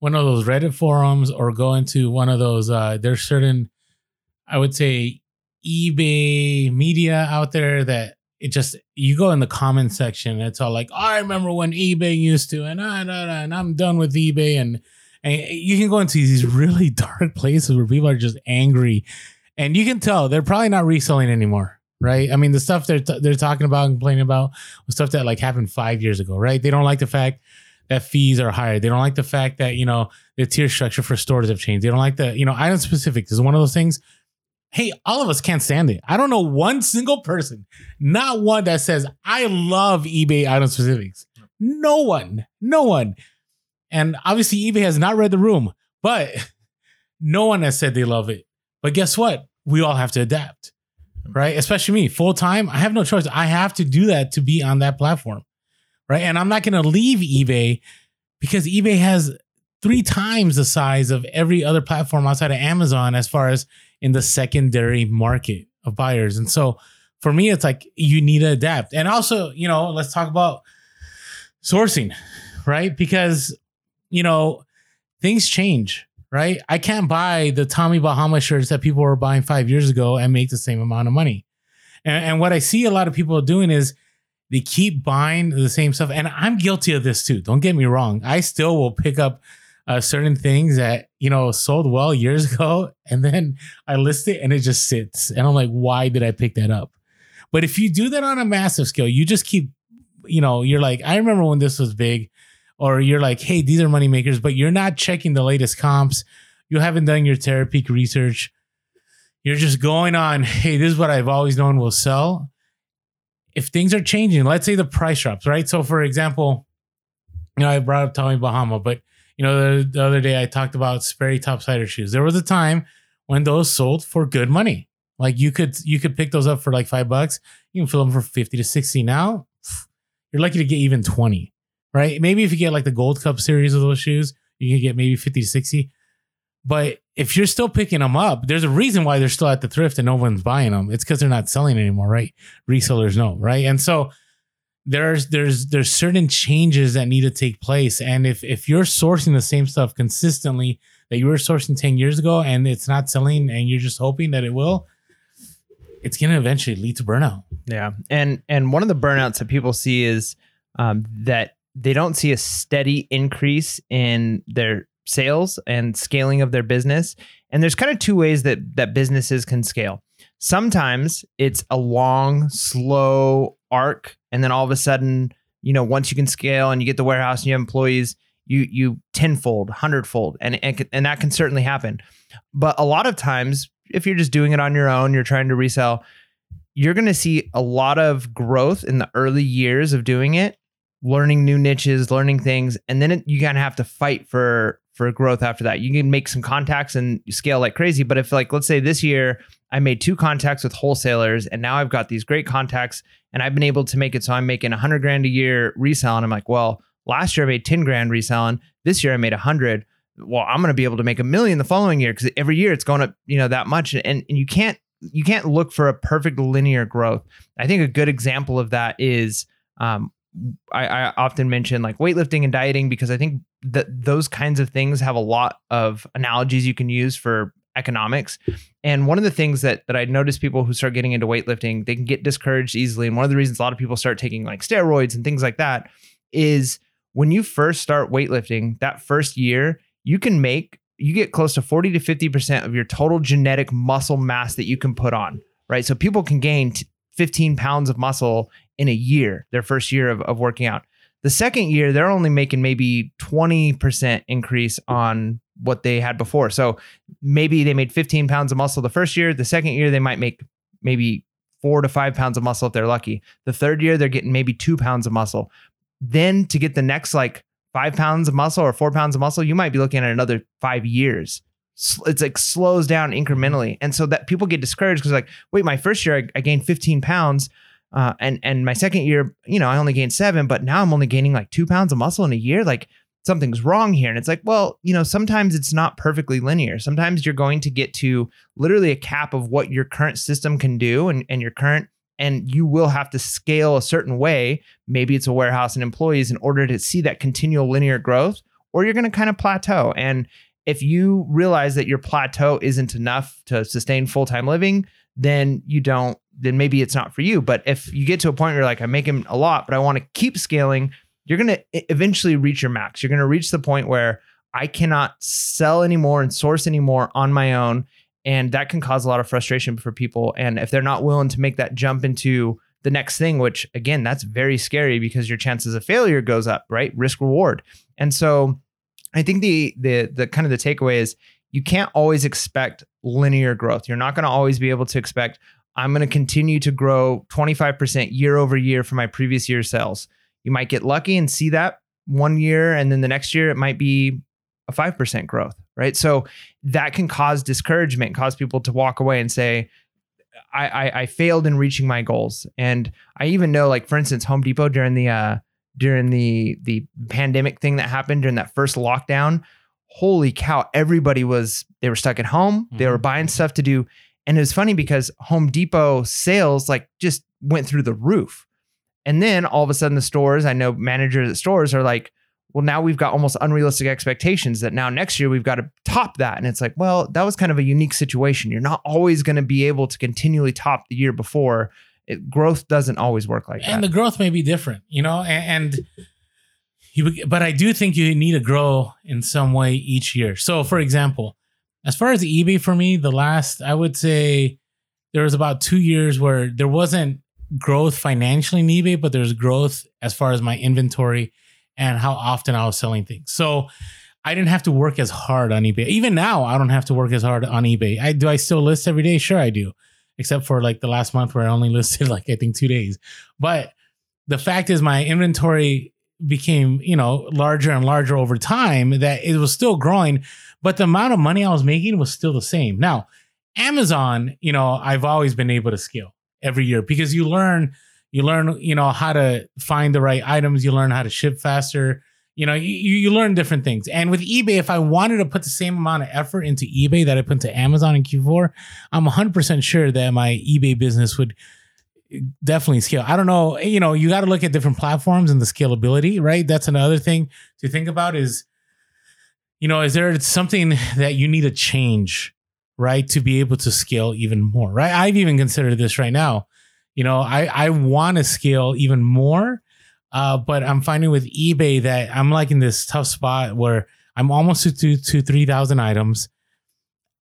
one of those Reddit forums, or go into one of those, uh, there's certain, I would say, eBay media out there that it just, you go in the comment section, and it's all like, oh, I remember when eBay used to, and, uh, and, uh, and I'm done with eBay. And, and you can go into these really dark places where people are just angry, and you can tell they're probably not reselling anymore, right? I mean, the stuff they're, t- they're talking about and complaining about was stuff that like happened five years ago, right? They don't like the fact that fees are higher. They don't like the fact that, you know, the tier structure for stores have changed. They don't like the, you know, item specific. This is one of those things. Hey, all of us can't stand it. I don't know one single person, not one, that says, I love eBay item specifics. No one, no one. And obviously eBay has not read the room, but No one has said they love it. But guess what? We all have to adapt, right? Especially me, full time. I have no choice. I have to do that to be on that platform, right? And I'm not going to leave eBay because eBay has three times the size of every other platform outside of Amazon as far as in the secondary market of buyers. And so for me, it's like you need to adapt. And also, you know, let's talk about sourcing, right? Because, you know, things change, right? I can't buy the Tommy Bahama shirts that people were buying five years ago and make the same amount of money. And, and what I see a lot of people doing is they keep buying the same stuff. And I'm guilty of this too. Don't get me wrong. I still will pick up uh, certain things that, you know, sold well years ago. And then I list it and it just sits. And I'm like, why did I pick that up? But if you do that on a massive scale, you just keep, you know, you're like, I remember when this was big, or you're like, hey, these are money makers, but you're not checking the latest comps. You haven't done your Terapeak research. You're just going on, hey, this is what I've always known will sell. If things are changing, let's say the price drops, right? So for example, you know, I brought up Tommy Bahama, but you know, the, the other day I talked about Sperry Top Sider shoes. There was a time when those sold for good money. Like you could, you could pick those up for like five bucks. You can fill them for fifty to sixty. Now you're lucky to get even twenty, right? Maybe if you get like the Gold Cup series of those shoes, you can get maybe fifty to sixty. But if you're still picking them up, there's a reason why they're still at the thrift and no one's buying them. It's because they're not selling anymore, right? Resellers know, right? And so there's there's there's certain changes that need to take place. And if if you're sourcing the same stuff consistently that you were sourcing ten years ago and it's not selling and you're just hoping that it will, it's going to eventually lead to burnout. Yeah. And and one of the burnouts that people see is um, that they don't see a steady increase in their sales and scaling of their business. And there's kind of two ways that that businesses can scale. Sometimes it's a long, slow arc. And then all of a sudden, you know, once you can scale and you get the warehouse and you have employees, you you tenfold, hundredfold. And, and, and that can certainly happen. But a lot of times, if you're just doing it on your own, you're trying to resell, you're going to see a lot of growth in the early years of doing it, learning new niches, learning things. And then it, you kind of have to fight for, for growth after that. You can make some contacts and you scale like crazy. But if like, let's say this year I made two contacts with wholesalers and now I've got these great contacts and I've been able to make it so I'm making a hundred grand a year reselling. I'm like, well, last year I made ten grand reselling. This year I made a hundred. Well, I'm going to be able to make a million the following year because every year it's going up, you know, that much. And, and you can't, you can't look for a perfect linear growth. I think a good example of that is, um, I, I often mention like weightlifting and dieting, because I think that those kinds of things have a lot of analogies you can use for economics. And one of the things that, that I noticed people who start getting into weightlifting, they can get discouraged easily. And one of the reasons a lot of people start taking like steroids and things like that is when you first start weightlifting, that first year, you can make, you get close to forty to fifty percent of your total genetic muscle mass that you can put on, right? So people can gain fifteen pounds of muscle in a year, their first year of, of working out. The second year, they're only making maybe twenty percent increase on what they had before. So maybe they made fifteen pounds of muscle the first year. The second year, they might make maybe four to five pounds of muscle if they're lucky. The third year, they're getting maybe two pounds of muscle. Then to get the next like five pounds of muscle or four pounds of muscle, you might be looking at another five years. It's like slows down incrementally. And so that people get discouraged because like, wait, my first year, I, I gained fifteen pounds. Uh, and, and my second year, you know, I only gained seven, but now I'm only gaining like two pounds of muscle in a year. Like something's wrong here. And it's like, well, you know, sometimes it's not perfectly linear. Sometimes you're going to get to literally a cap of what your current system can do and, and your current, and you will have to scale a certain way. Maybe it's a warehouse and employees in order to see that continual linear growth, or you're going to kind of plateau. And if you realize that your plateau isn't enough to sustain full-time living, then you don't, then maybe it's not for you. But if you get to a point where you're like, I'm making a lot, but I want to keep scaling, you're going to eventually reach your max. You're going to reach the point where I cannot sell anymore and source anymore on my own. And that can cause a lot of frustration for people. And if they're not willing to make that jump into the next thing, which again, that's very scary because your chances of failure goes up, right? Risk reward. And so I think the the the kind of the takeaway is you can't always expect linear growth. You're not going to always be able to expect, I'm going to continue to grow twenty-five percent year over year from my previous year's sales. You might get lucky and see that one year. And then the next year it might be a five percent growth, right? So that can cause discouragement, cause people to walk away and say, I, I, I failed in reaching my goals. And I even know, like, for instance, Home Depot during the uh, during the the pandemic thing that happened during that first lockdown, holy cow, everybody was, they were stuck at home. Mm-hmm. They were buying stuff to do. And it was funny because Home Depot sales like just went through the roof. And then all of a sudden the stores, I know managers at stores are like, well, now we've got almost unrealistic expectations that now next year we've got to top that. And it's like, well, that was kind of a unique situation. You're not always going to be able to continually top the year before. It, growth doesn't always work like that. And the growth may be different, you know, and, and you, but I do think you need to grow in some way each year. So for example, as far as eBay for me, the last, I would say there was about two years where there wasn't growth financially in eBay, but there's growth as far as my inventory and how often I was selling things. So I didn't have to work as hard on eBay. Even now, I don't have to work as hard on eBay. I, do I still list every day? Sure, I do. Except for like the last month where I only listed like, I think two days. But the fact is my inventory became, you know, larger and larger over time, that it was still growing, but the amount of money I was making was still the same. Now, Amazon, you know, I've always been able to scale every year because you learn You learn, you know, how to find the right items. You learn how to ship faster. You know, you, you learn different things. And with eBay, if I wanted to put the same amount of effort into eBay that I put into Amazon in Q four, I'm one hundred percent sure that my eBay business would definitely scale. I don't know. You know, you got to look at different platforms and the scalability, right? That's another thing to think about is, you know, is there something that you need to change, right, to be able to scale even more, right? I've even considered this right now. You know, I, I want to scale even more, uh, but I'm finding with eBay that I'm like in this tough spot where I'm almost to, to three thousand items.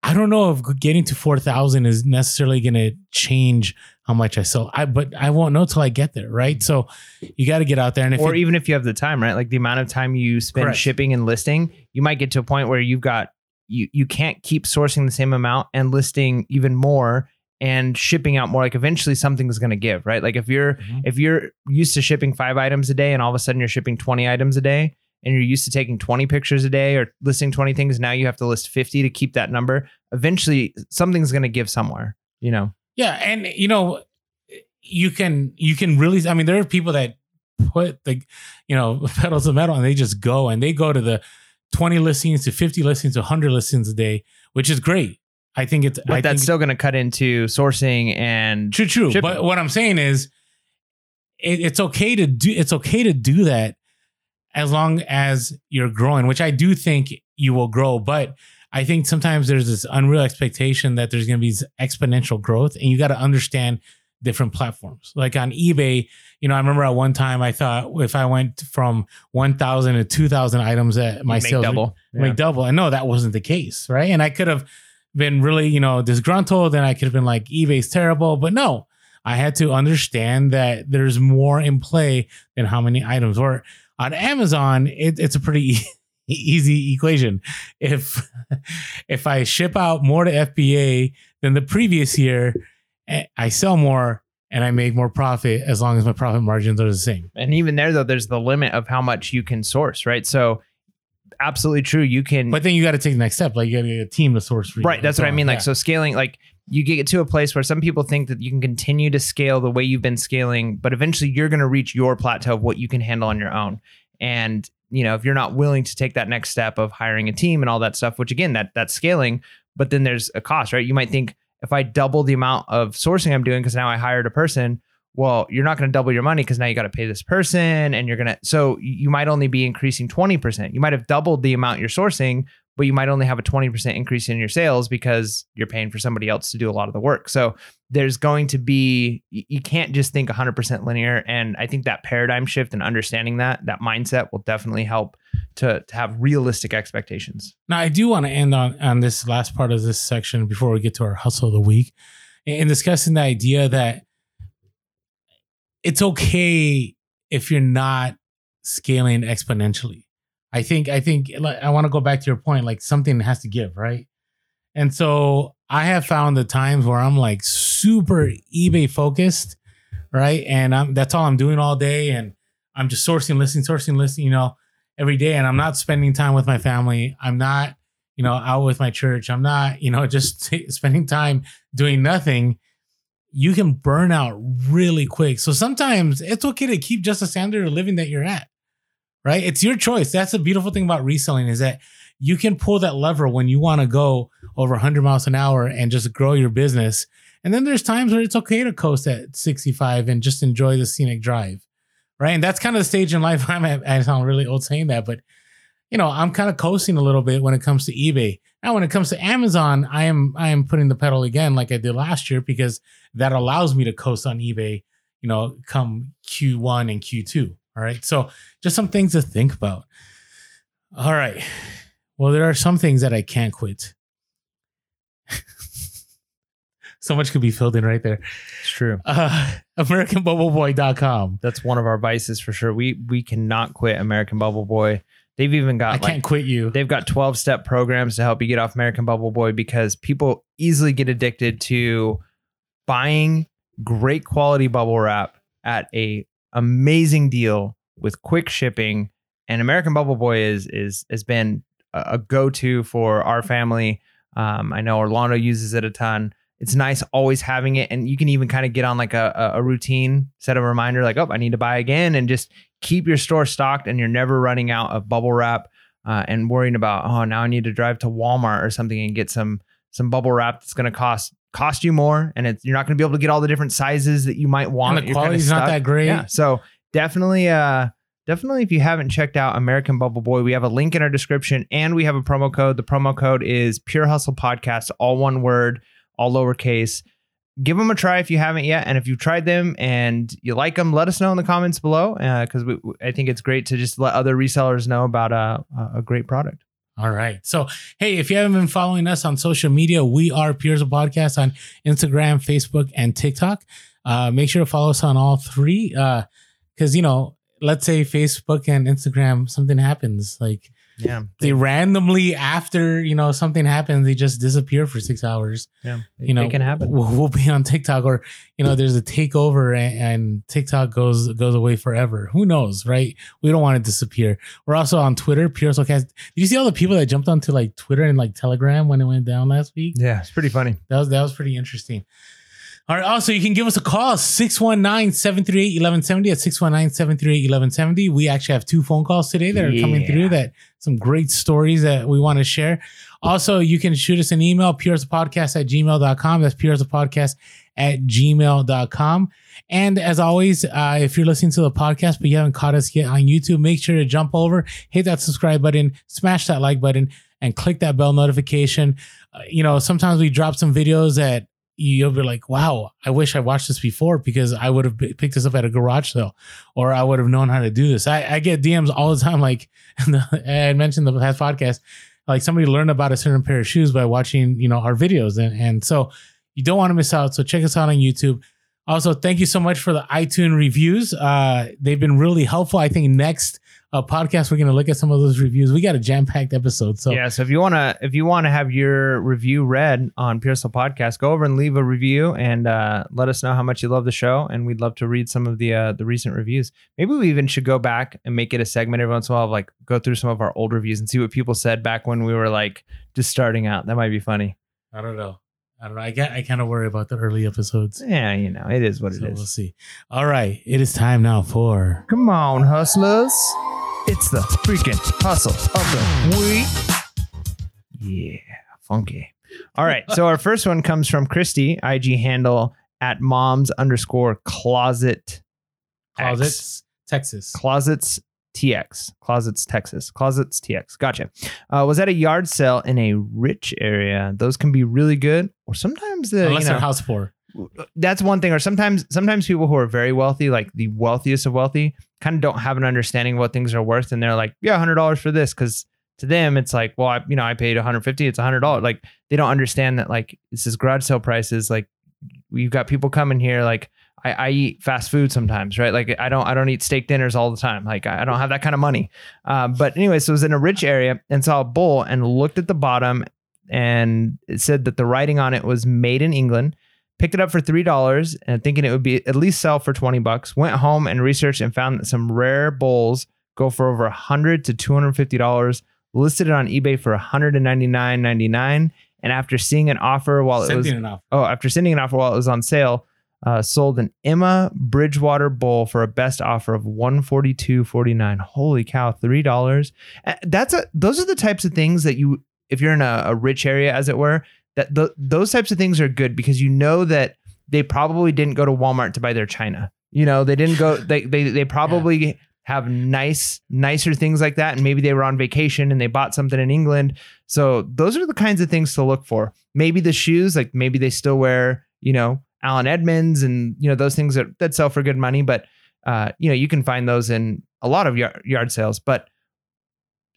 I don't know if getting to four thousand is necessarily going to change how much I sell, I, but I won't know till I get there, right? So you got to get out there. and if Or it, even if you have the time, right? Like the amount of time you spend correct. shipping and listing, you might get to a point where you've got, you, you can't keep sourcing the same amount and listing even more and shipping out more. Like eventually something's going to give, right? Like if you're, mm-hmm. if you're used to shipping five items a day and all of a sudden you're shipping twenty items a day and you're used to taking twenty pictures a day or listing twenty things, now you have to list fifty to keep that number. Eventually something's going to give somewhere, you know? Yeah. And you know, you can, you can really, I mean, there are people that put the, you know, pedals to the metal and they just go and they go to the twenty listings to fifty listings to one hundred listings a day, which is great. I think it's, but I that's think, still going to cut into sourcing and true, true. Shipping. But what I'm saying is, it, it's okay to do. It's okay to do that as long as you're growing, which I do think you will grow. But I think sometimes there's this unreal expectation that there's going to be this exponential growth, and you got to understand different platforms. Like on eBay, you know, I remember at one time I thought if I went from one thousand to two thousand items, that my sales double, would, yeah. make double. And no, that wasn't the case, right? And I could have been really, you know, disgruntled, and I could have been like, eBay's terrible. But no, I had to understand that there's more in play than how many items. Or on Amazon, it, it's a pretty e- easy equation. If if I ship out more to F B A than the previous year, I sell more and I make more profit as long as my profit margins are the same. And even there, though, there's the limit of how much you can source, right? So absolutely true. You can, but then you got to take the next step. Like you got to get a team to source for you. Right. That's what I mean. Like, yeah. So scaling, like you get to a place where some people think that you can continue to scale the way you've been scaling, but eventually you're going to reach your plateau of what you can handle on your own. And, you know, if you're not willing to take that next step of hiring a team and all that stuff, which again, that that's scaling, but then there's a cost, right? You might think if I double the amount of sourcing I'm doing, because now I hired a person, well, you're not going to double your money because now you got to pay this person and you're going to, so you might only be increasing twenty percent. You might have doubled the amount you're sourcing, but you might only have a twenty percent increase in your sales because you're paying for somebody else to do a lot of the work. So there's going to be, you can't just think one hundred percent linear. And I think that paradigm shift and understanding that, that mindset will definitely help to, to have realistic expectations. Now, I do want to end on, on this last part of this section before we get to our hustle of the week and discussing the idea that it's okay if you're not scaling exponentially. I think, I think I want to go back to your point, like something has to give, right? And so I have found the times where I'm like super eBay focused, right? And I'm, that's all I'm doing all day. And I'm just sourcing, listing, sourcing, listing, you know, every day, and I'm not spending time with my family. I'm not, you know, out with my church. I'm not, you know, just t- spending time doing nothing. You can burn out really quick. So sometimes it's okay to keep just the standard of living that you're at, right? It's your choice. That's the beautiful thing about reselling, is that you can pull that lever when you want to go over one hundred miles an hour and just grow your business. And then there's times where it's okay to coast at sixty-five and just enjoy the scenic drive, right? And that's kind of the stage in life I'm at. I sound really old saying that, but you know, I'm kind of coasting a little bit when it comes to eBay. Now, when it comes to Amazon, I am I am putting the pedal again like I did last year, because that allows me to coast on eBay, you know, come Q one and Q two. All right. So just some things to think about. All right. Well, there are some things that I can't quit. So much could be filled in right there. It's true. Uh, American Bubble Boy dot com. That's one of our vices for sure. We we cannot quit American Bubble Boy. They've even got I like, can't quit you. They've got twelve-step programs to help you get off American Bubble Boy, because people easily get addicted to buying great quality bubble wrap at a amazing deal with quick shipping. And American Bubble Boy is is has been a go-to for our family. Um, I know Orlando uses it a ton. It's nice always having it. And you can even kind of get on like a, a routine, set a reminder like, oh, I need to buy again, and just keep your store stocked, and you're never running out of bubble wrap uh, and worrying about, oh, now I need to drive to Walmart or something and get some some bubble wrap that's going to cost cost you more. And it's, you're not going to be able to get all the different sizes that you might want. And the quality's not that great. Yeah. So definitely, uh, definitely if you haven't checked out American Bubble Boy, we have a link in our description, and we have a promo code. The promo code is Pure Hustle Podcast, all one word, all lowercase. Give them a try if you haven't yet. And if you've tried them and you like them, let us know in the comments below, because uh, I think it's great to just let other resellers know about uh, a great product. All right. So, hey, if you haven't been following us on social media, we are Parizzle Podcast on Instagram, Facebook, and TikTok. Uh, make sure to follow us on all three, because, uh, you know, let's say Facebook and Instagram, something happens. Like, yeah, they, they randomly, after, you know, something happens, they just disappear for six hours. Yeah, you know, it can happen. We'll, we'll be on TikTok, or, you know, there's a takeover and, and TikTok goes goes away forever. Who knows, right? We don't want to disappear. We're also on Twitter, Parizzle Podcast. Did you see all the people that jumped onto like Twitter and like Telegram when it went down last week? Yeah, it's pretty funny. That was that was pretty interesting. All right. Also, you can give us a call, six one nine, seven three eight, one one seven zero, at six one nine, seven three eight, one one seven zero. We actually have two phone calls today that are yeah. coming through, that some great stories that we want to share. Also, you can shoot us an email, parizzle podcast at gmail dot com. That's parizzle podcast at gmail dot com. And as always, uh, if you're listening to the podcast but you haven't caught us yet on YouTube, make sure to jump over, hit that subscribe button, smash that like button, and click that bell notification. Uh, you know, sometimes we drop some videos that you'll be like, wow, I wish I watched this before, because I would have picked this up at a garage sale, or I would have known how to do this. I, I get D Ms all the time. Like I mentioned the past podcast, like somebody learned about a certain pair of shoes by watching, you know, our videos. And, and so you don't want to miss out. So check us out on YouTube. Also, thank you so much for the iTunes reviews. Uh, they've been really helpful. I think next uh, podcast, we're going to look at some of those reviews. We got a jam-packed episode. So yeah, so if you want to if you want to have your review read on Parizzle Podcast, go over and leave a review, and uh, let us know how much you love the show. And we'd love to read some of the uh, the recent reviews. Maybe we even should go back and make it a segment every once in a while, of like go through some of our old reviews and see what people said back when we were like just starting out. That might be funny. I don't know. I don't know. I, I kind of worry about the early episodes. Yeah, you know, it is what so it is. We'll see. All right. It is time now for... Come on, hustlers. It's the freaking hustle of the week. Yeah, funky. All right. So our first one comes from Christy, I G handle at moms underscore closet. Closets, X. Texas. Closets. T X Closets, Texas. Closets, T X. Gotcha. Uh, was at a yard sale in a rich area. Those can be really good, or sometimes the unless you know, they're house poor. That's one thing. Or sometimes, sometimes people who are very wealthy, like the wealthiest of wealthy, kind of don't have an understanding of what things are worth, and they're like, yeah, one hundred dollars for this, because to them it's like, well, I, you know, I paid one hundred fifty dollars. It's one hundred dollars. Like they don't understand that like this is garage sale prices. Like we've got people coming here like. I, I eat fast food sometimes, right? Like I don't, I don't eat steak dinners all the time. Like I, I don't have that kind of money. Uh, but anyway, so I was in a rich area and saw a bowl and looked at the bottom, and it said that the writing on it was made in England. Picked it up for three dollars and thinking it would be at least sell for twenty bucks. Went home and researched and found that some rare bowls go for over one hundred to two hundred fifty dollars, listed it on eBay for one hundred ninety-nine ninety-nine, and after seeing an offer while sending it was an offer. oh after sending an offer while it was on sale, uh, sold an Emma Bridgewater bowl for a best offer of one forty-two forty-nine. Holy cow, three dollars. That's a those are the types of things that you, if you're in a, a rich area, as it were, that th- those types of things are good because you know that they probably didn't go to Walmart to buy their china. You know, they didn't go, they they they probably yeah. have nice, nicer things like that. And maybe they were on vacation and they bought something in England. So those are the kinds of things to look for. Maybe the shoes, like maybe they still wear, you know, Allen Edmonds and, you know, those things that, that sell for good money. But, uh, you know, you can find those in a lot of yard, yard sales. But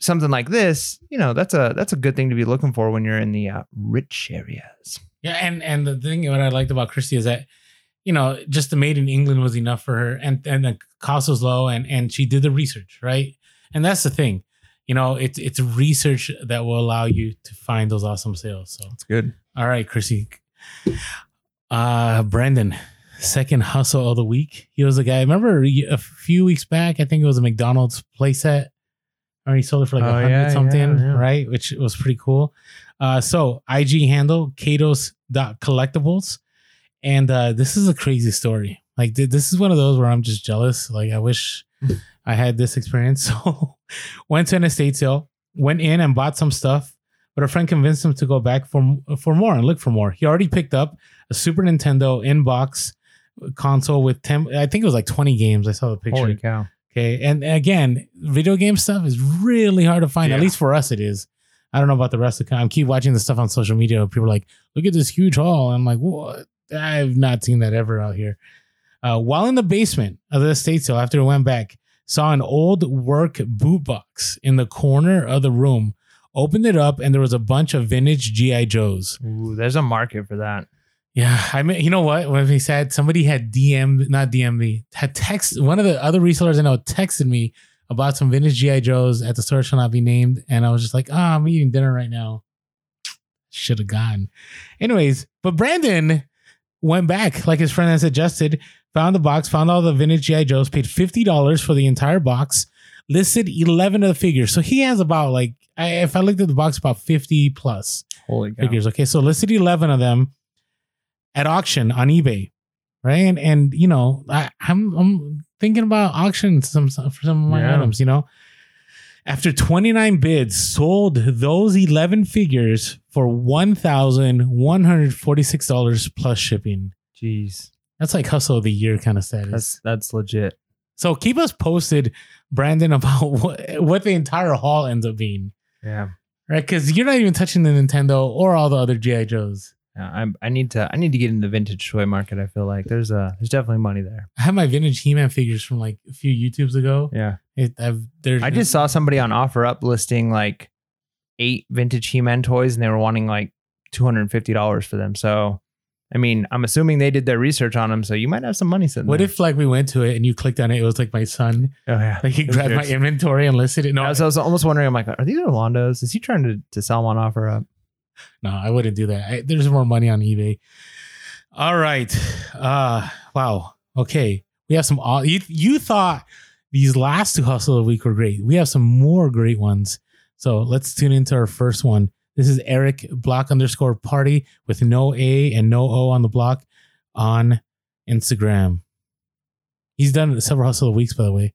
something like this, you know, that's a that's a good thing to be looking for when you're in the uh, rich areas. Yeah. And, and the thing what I liked about Christy is that, you know, just the made in England was enough for her, and and the cost was low, and, and she did the research, right? And that's the thing, you know, it's it's research that will allow you to find those awesome sales. So it's good. All right, Chrissy. Uh, Brandon, second hustle of the week. He was a guy. Remember a few weeks back, I think it was a McDonald's playset, or he sold it for like a oh, hundred yeah, something, yeah, yeah. right? Which was pretty cool. Uh, so I G handle katos dot collectibles. And uh, this is a crazy story. Like th- this is one of those where I'm just jealous. Like I wish I had this experience. So went to an estate sale, went in and bought some stuff, but a friend convinced him to go back for for more and look for more. He already picked up a Super Nintendo in-box console with ten. I think it was like twenty games. I saw the picture. Holy cow! Okay, and again, video game stuff is really hard to find. Yeah. At least for us, it is. I don't know about the rest of the time. I keep watching the stuff on social media. People are like, "Look at this huge haul." I'm like, "What?" I've not seen that ever out here. Uh, while in the basement of the estate sale, after I went back, saw an old work boot box in the corner of the room, opened it up, and there was a bunch of vintage G I. Joes. Ooh, there's a market for that. Yeah. I mean, you know what? When he said somebody had D M'd, not D M'd me, had text, one of the other resellers I know texted me about some vintage G I. Joes at the store shall not be named. And I was just like, oh, I'm eating dinner right now. Should have gone. Anyways, but Brandon went back like his friend had suggested, found the box, found all the vintage G I. Joes, paid fifty dollars for the entire box, listed eleven of the figures. So he has about like, I, if I looked at the box, about fifty plus Holy figures. God. Okay. So listed eleven of them at auction on eBay. Right. And, and you know, I, I'm, I'm thinking about auction some, for some of my yeah. items, you know, after twenty-nine bids, sold those eleven figures for one thousand one hundred forty-six dollars plus shipping. Jeez. That's like hustle of the year kind of status. That's that's legit. So keep us posted, Brandon, about what, what the entire haul ends up being. Yeah. Right? Because you're not even touching the Nintendo or all the other G I. Joes. Yeah, I'm, I need to I need to get in the vintage toy market, I feel like. There's a, there's definitely money there. I have my vintage He-Man figures from like a few YouTubes ago. Yeah. It, I've, I just saw somebody on OfferUp listing like eight vintage He-Man toys and they were wanting like two hundred fifty dollars for them. So, I mean, I'm assuming they did their research on them. So you might have some money sitting what there. What if like we went to it and you clicked on it? It was like my son. Oh, yeah. Like he grabbed my inventory and listed it. No, I, so I was almost wondering, I'm like, are these Orlando's? Is he trying to, to sell them on OfferUp? No, I wouldn't do that. I, there's more money on eBay. All right. Uh, wow. Okay. We have some. You, you thought these last two hustle of the week were great. We have some more great ones. So let's tune into our first one. This is Eric block underscore party with no A and no O on the block on Instagram. He's done several hustle of weeks, by the way.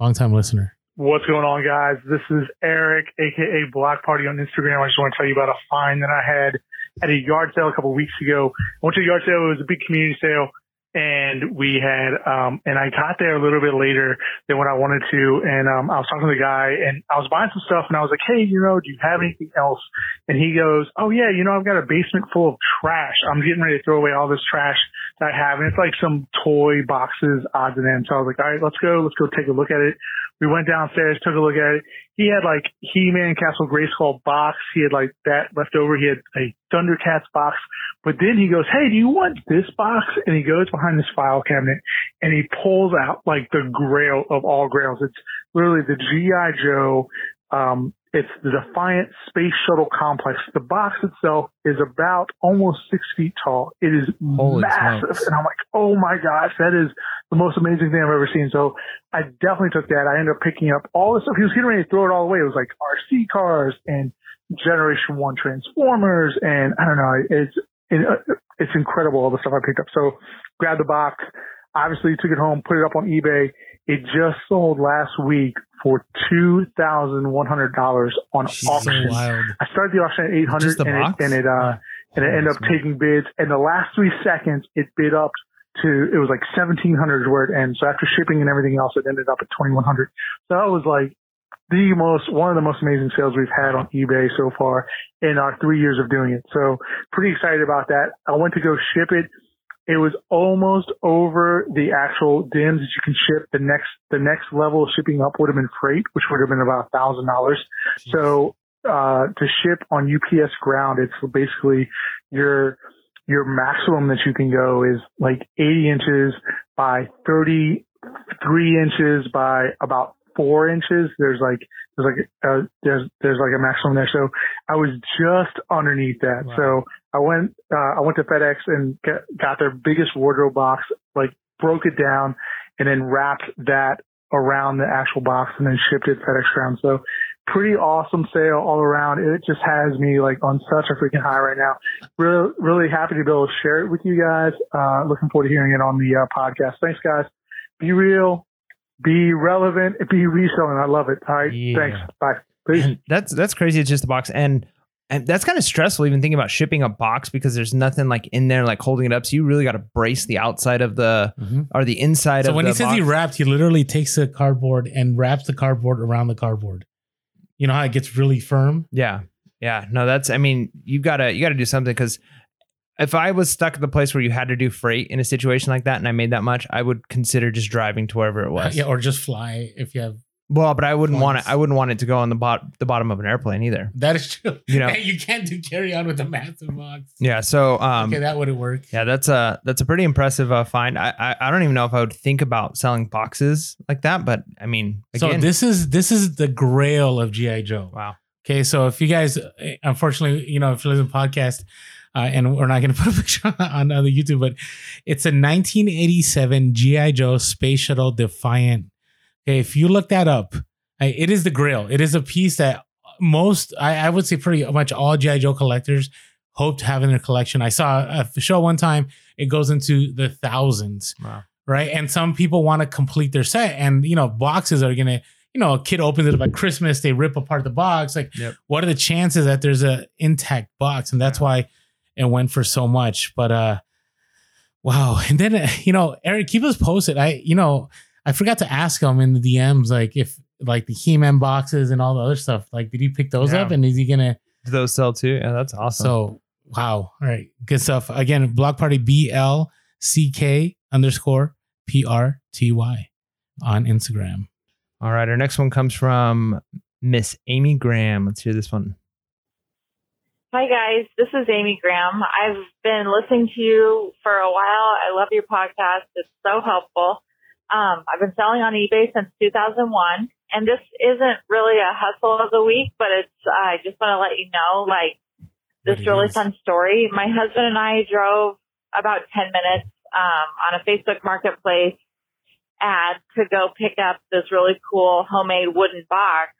Longtime listener. What's going on, guys? This is Eric, a k a. Block Party on Instagram. I just want to tell you about a find that I had at a yard sale a couple of weeks ago. I went to a yard sale. It was a big community sale. And we had, um, and I got there a little bit later than what I wanted to. And, um, I was talking to the guy and I was buying some stuff and I was like, hey, you know, do you have anything else? And he goes, oh yeah, you know, I've got a basement full of trash. I'm getting ready to throw away all this trash that I have. And it's like some toy boxes, odds and ends. So I was like, all right, let's go. Let's go take a look at it. We went downstairs, took a look at it. He had like He-Man Castle Grayskull box. He had like that left over. He had a Thundercats box. But then he goes, hey, do you want this box? And he goes behind this file cabinet and he pulls out like the grail of all grails. It's literally the G I. Joe um It's the Defiant Space Shuttle Complex. The box itself is about almost six feet tall. It is Holy massive. Smokes. And I'm like, oh my gosh, that is the most amazing thing I've ever seen. So I definitely took that. I ended up picking up all this stuff. He was getting ready to throw it all away. It was like R C cars and Generation One Transformers. And I don't know, it's, it's incredible all the stuff I picked up. So grabbed the box, obviously took it home, put it up on eBay. It just sold last week for two thousand one hundred dollars on She's auction. So I started the auction at eight hundred dollars and it, and it, uh, and it ended up taking bids. And the last three seconds, it bid up to, it was like seventeen hundred dollars where it ends. So after shipping and everything else, it ended up at twenty-one hundred dollars. So that was like the most, one of the most amazing sales we've had on eBay so far in our three years of doing it. So pretty excited about that. I went to go ship it. It was almost over the actual D I Ms that you can ship. The next, the next level of shipping up would have been freight, which would have been about a thousand dollars. So, uh, to ship on U P S ground, it's basically your, your maximum that you can go is like eighty inches by thirty-three inches by about four inches. There's like, there's like, uh, there's, there's like a maximum there. So I was just underneath that. Wow. So, I went, uh, I went to FedEx and got their biggest wardrobe box, like broke it down and then wrapped that around the actual box and then shipped it FedEx ground. So pretty awesome sale all around. It just has me like on such a freaking high right now. Really, really happy to be able to share it with you guys. Uh, looking forward to hearing it on the uh, podcast. Thanks guys. Be real, be relevant, be reselling. I love it. All right. Yeah. Thanks. Bye. Peace. That's, that's crazy. It's just a box. And And that's kind of stressful even thinking about shipping a box because there's nothing like in there like holding it up. So you really got to brace the outside of the mm-hmm. or the inside so of the So when he says box. He wrapped, he literally takes a cardboard and wraps the cardboard around the cardboard. You know how it gets really firm? Yeah. Yeah. No, that's I mean, you got to you got to do something because if I was stuck at the place where you had to do freight in a situation like that and I made that much, I would consider just driving to wherever it was. Yeah, or just fly if you have. Well, but I wouldn't points. want it. I wouldn't want it to go on the bot, the bottom of an airplane either. That is true. You know, hey, you can't do carry on with a massive box. Yeah. So, um, okay, that wouldn't work. Yeah, that's a that's a pretty impressive uh, find. I, I I don't even know if I would think about selling boxes like that, but I mean, again, so this is this is the grail of G I. Joe. Wow. Okay, so if you guys, unfortunately, you know, if you listen to the podcast, uh, and we're not going to put a picture on, on the YouTube, but it's a nineteen eighty-seven G I. Joe Space Shuttle Defiant. Okay, if you look that up, it is the grail. It is a piece that most, I, I would say pretty much all G I. Joe collectors hope to have in their collection. I saw a show one time, it goes into the thousands, wow. right? And some people want to complete their set and, you know, boxes are going to, you know, a kid opens it by Christmas, they rip apart the box. Like, yep. What are the chances that there's an intact box? And that's yeah. why it went for so much. But, uh, wow. And then, you know, Eric, keep us posted. I, you know, I forgot to ask him in the D Ms, like if like the He-Man boxes and all the other stuff, like did he pick those yeah. up and is he going to do those sell too? Yeah, that's awesome. So, wow. All right. Good stuff. Again, Block Party B L C K underscore P R T Y on Instagram. All right. Our next one comes from Miss Amy Graham. Let's hear this one. Hi guys. This is Amy Graham. I've been listening to you for a while. I love your podcast. It's so helpful. Um, I've been selling on eBay since two thousand one, and this isn't really a hustle of the week, but it's, uh, I just want to let you know, like, this really fun story. My husband and I drove about ten minutes, um, on a Facebook marketplace ad to go pick up this really cool homemade wooden box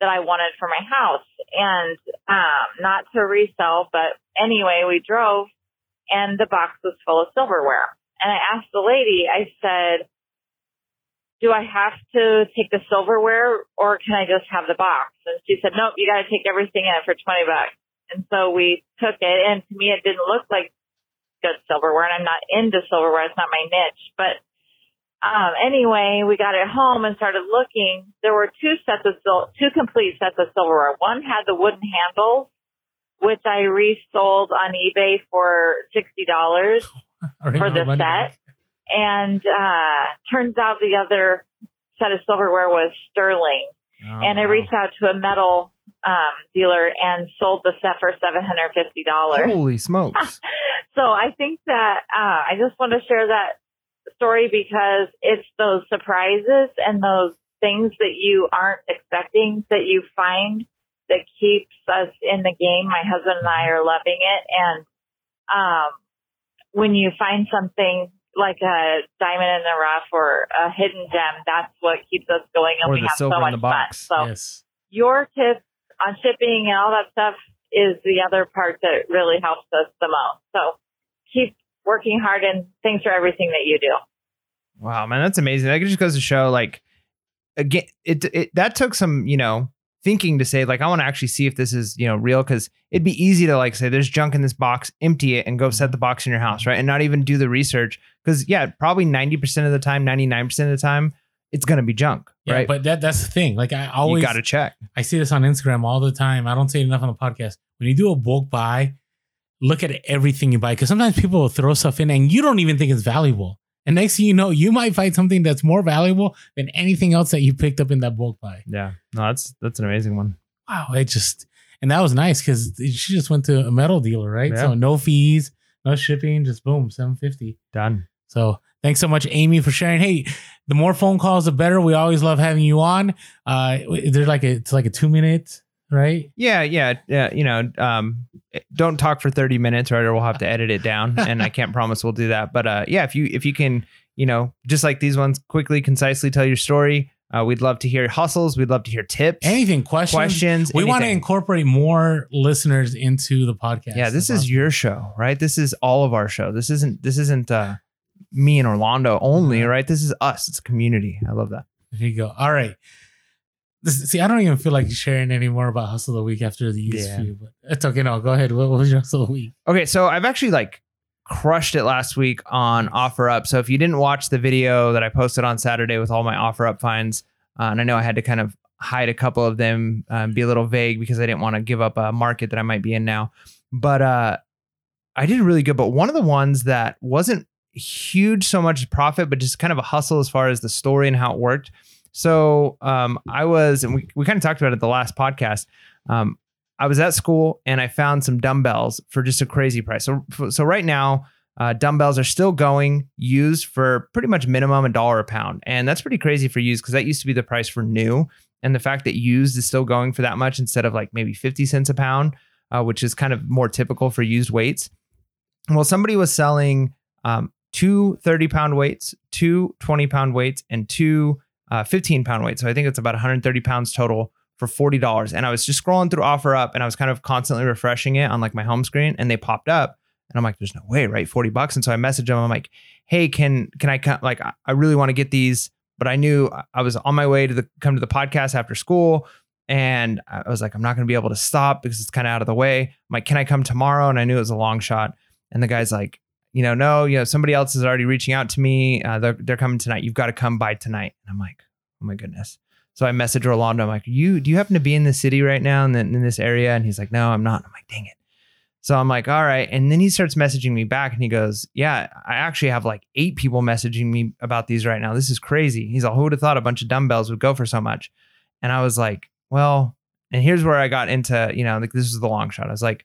that I wanted for my house. And, um, not to resell, but anyway, we drove and the box was full of silverware. And I asked the lady, I said, do I have to take the silverware or can I just have the box? And she said, nope, you got to take everything in it for twenty bucks. And so we took it. And to me, it didn't look like good silverware. And I'm not into silverware. It's not my niche. But um, anyway, we got it home and started looking. There were two sets of sil- two complete sets of silverware. One had the wooden handles, which I resold on eBay for sixty dollars for the set. Back. And, uh, turns out the other set of silverware was sterling. Oh, and I reached out to a metal, um, dealer and sold the set for seven hundred fifty dollars. Holy smokes. So I think that, uh, I just want to share that story because it's those surprises and those things that you aren't expecting that you find that keeps us in the game. My husband and I are loving it. And um, when you find something like a diamond in the rough or a hidden gem, that's what keeps us going. And or we have so much fun. So yes. Your tips on shipping and all that stuff is the other part that really helps us the most. So keep working hard, and thanks for everything that you do. Wow, man, that's amazing. That just goes to show, like, again, it, it that took some, you know, thinking to say, like, I want to actually see if this is, you know, real, because it'd be easy to, like, say there's junk in this box, empty it, and go set the box in your house, right? And not even do the research, because yeah, probably ninety percent of the time, ninety-nine percent of the time, it's going to be junk, yeah, right? But that that's the thing. Like, I always got to check. I see this on Instagram all the time. I don't say it enough on the podcast. When you do a bulk buy, look at everything you buy, because sometimes people will throw stuff in and you don't even think it's valuable. And next thing you know, you might find something that's more valuable than anything else that you picked up in that bulk buy. Yeah. No, that's that's an amazing one. Wow. It just, and that was nice because she just went to a metal dealer, right? Yeah. So no fees, no shipping, just boom, seven fifty. Done. So thanks so much, Amy, for sharing. Hey, the more phone calls, the better. We always love having you on. Uh, there's like a, it's like a two minute, right? Yeah. Yeah. Yeah. You know, um, don't talk for thirty minutes, right? Or we'll have to edit it down, and I can't promise we'll do that. But, uh, yeah, if you, if you can, you know, just like these ones, quickly, concisely tell your story. Uh, we'd love to hear hustles. We'd love to hear tips, anything, questions, questions. We want to incorporate more listeners into the podcast. Yeah. This is possible. Your show, right? This is all of our show. This isn't, this isn't, uh, me and Orlando only, right? This is us. It's a community. I love that. There you go. All right. This, see, I don't even feel like sharing any more about Hustle of the Week after these yeah. few, but it's okay. No, go ahead. What, what was your Hustle of the Week? Okay, so I've actually like crushed it last week on OfferUp. So if you didn't watch the video that I posted on Saturday with all my OfferUp finds, uh, and I know I had to kind of hide a couple of them, um, be a little vague because I didn't want to give up a market that I might be in now. But uh, I did really good. But one of the ones that wasn't huge so much profit, but just kind of a hustle as far as the story and how it worked. So um, I was, and we, we kind of talked about it the last podcast. Um, I was at school and I found some dumbbells for just a crazy price. So so right now, uh, dumbbells are still going used for pretty much minimum a dollar a pound. And that's pretty crazy for used because that used to be the price for new. And the fact that used is still going for that much instead of like maybe fifty cents a pound, uh, which is kind of more typical for used weights. Well, somebody was selling um, two thirty pound weights, two twenty pound weights, and two uh, fifteen pound weights. So I think it's about one hundred thirty pounds total for forty dollars. And I was just scrolling through OfferUp and I was kind of constantly refreshing it on like my home screen, and they popped up and I'm like, there's no way, right? forty bucks. And so I messaged them. I'm like, hey, can, can I come? Like, I really want to get these, but I knew I was on my way to the, come to the podcast after school. And I was like, I'm not going to be able to stop because it's kind of out of the way. I'm like, can I come tomorrow? And I knew it was a long shot. And the guy's like, you know, no, you know, somebody else is already reaching out to me. Uh, they're, they're coming tonight. You've got to come by tonight. And I'm like, oh my goodness. So I messaged Orlando. I'm like, you, do you happen to be in this city right now and then in this area? And he's like, no, I'm not. I'm like, dang it. So I'm like, all right. And then he starts messaging me back and he goes, yeah, I actually have like eight people messaging me about these right now. This is crazy. He's like, who would have thought a bunch of dumbbells would go for so much? And I was like, well, and here's where I got into, you know, like this is the long shot. I was like,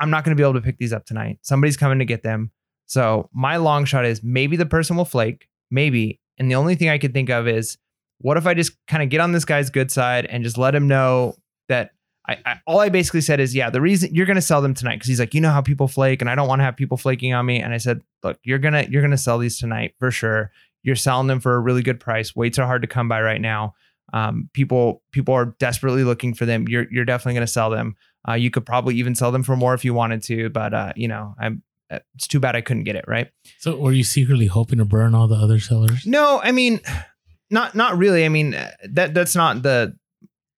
I'm not going to be able to pick these up tonight. Somebody's coming to get them. So my long shot is maybe the person will flake, maybe. And the only thing I could think of is, what if I just kind of get on this guy's good side and just let him know that I, I all I basically said is, yeah, the reason you're going to sell them tonight, because he's like, you know how people flake and I don't want to have people flaking on me. And I said, look, you're going to you're going to sell these tonight for sure. You're selling them for a really good price. Weights are hard to come by right now. Um, people people are desperately looking for them. You're you're definitely going to sell them. Uh, you could probably even sell them for more if you wanted to. But, uh, you know, I'm. It's too bad I couldn't get it, right? So were you secretly hoping to burn all the other sellers? No, I mean, not not really. I mean, that that's not the,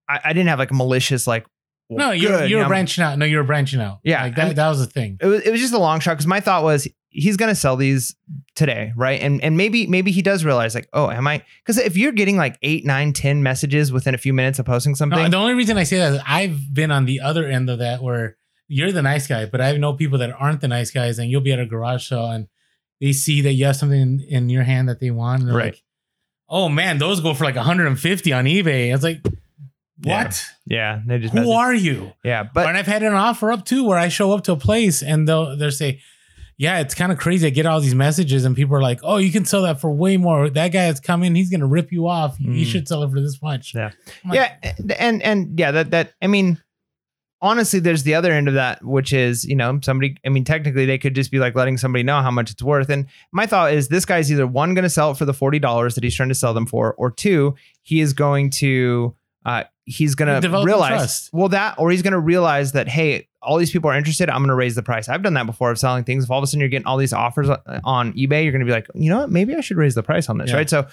I, I didn't have like a malicious, like, well, no, you're, good, you're you know? branching out. No, you're branching out. Yeah. Like that, I mean, that was the thing. It was, it was just a long shot because my thought was he's going to sell these today, right? And and maybe maybe he does realize like, oh, am I? Because if you're getting like eight, nine, ten messages within a few minutes of posting something. No, the only reason I say that is I've been on the other end of that where you're the nice guy, but I know people that aren't the nice guys, and you'll be at a garage sale and they see that you have something in, in your hand that they want. And they're right. Like, oh man, those go for like one hundred fifty on eBay. It's like, what? Yeah. yeah they just Who message. Are you? Yeah. But and I've had an offer up too, where I show up to a place and they'll, they'll say, yeah, it's kind of crazy. I get all these messages and people are like, oh, you can sell that for way more. That guy that's coming, he's going to rip you off. You mm. should sell it for this much. Yeah. Like, yeah. And, and yeah, that, that, I mean, honestly, there's the other end of that, which is, you know, somebody, I mean, technically they could just be like letting somebody know how much it's worth. And my thought is this guy's either one, going to sell it for the forty dollars that he's trying to sell them for, or two, he is going to, uh, he's going to realize, well, that, or he's going to realize that, hey, all these people are interested. I'm going to raise the price. I've done that before of selling things. If all of a sudden you're getting all these offers on eBay, you're going to be like, you know what? Maybe I should raise the price on this. Yeah. Right. So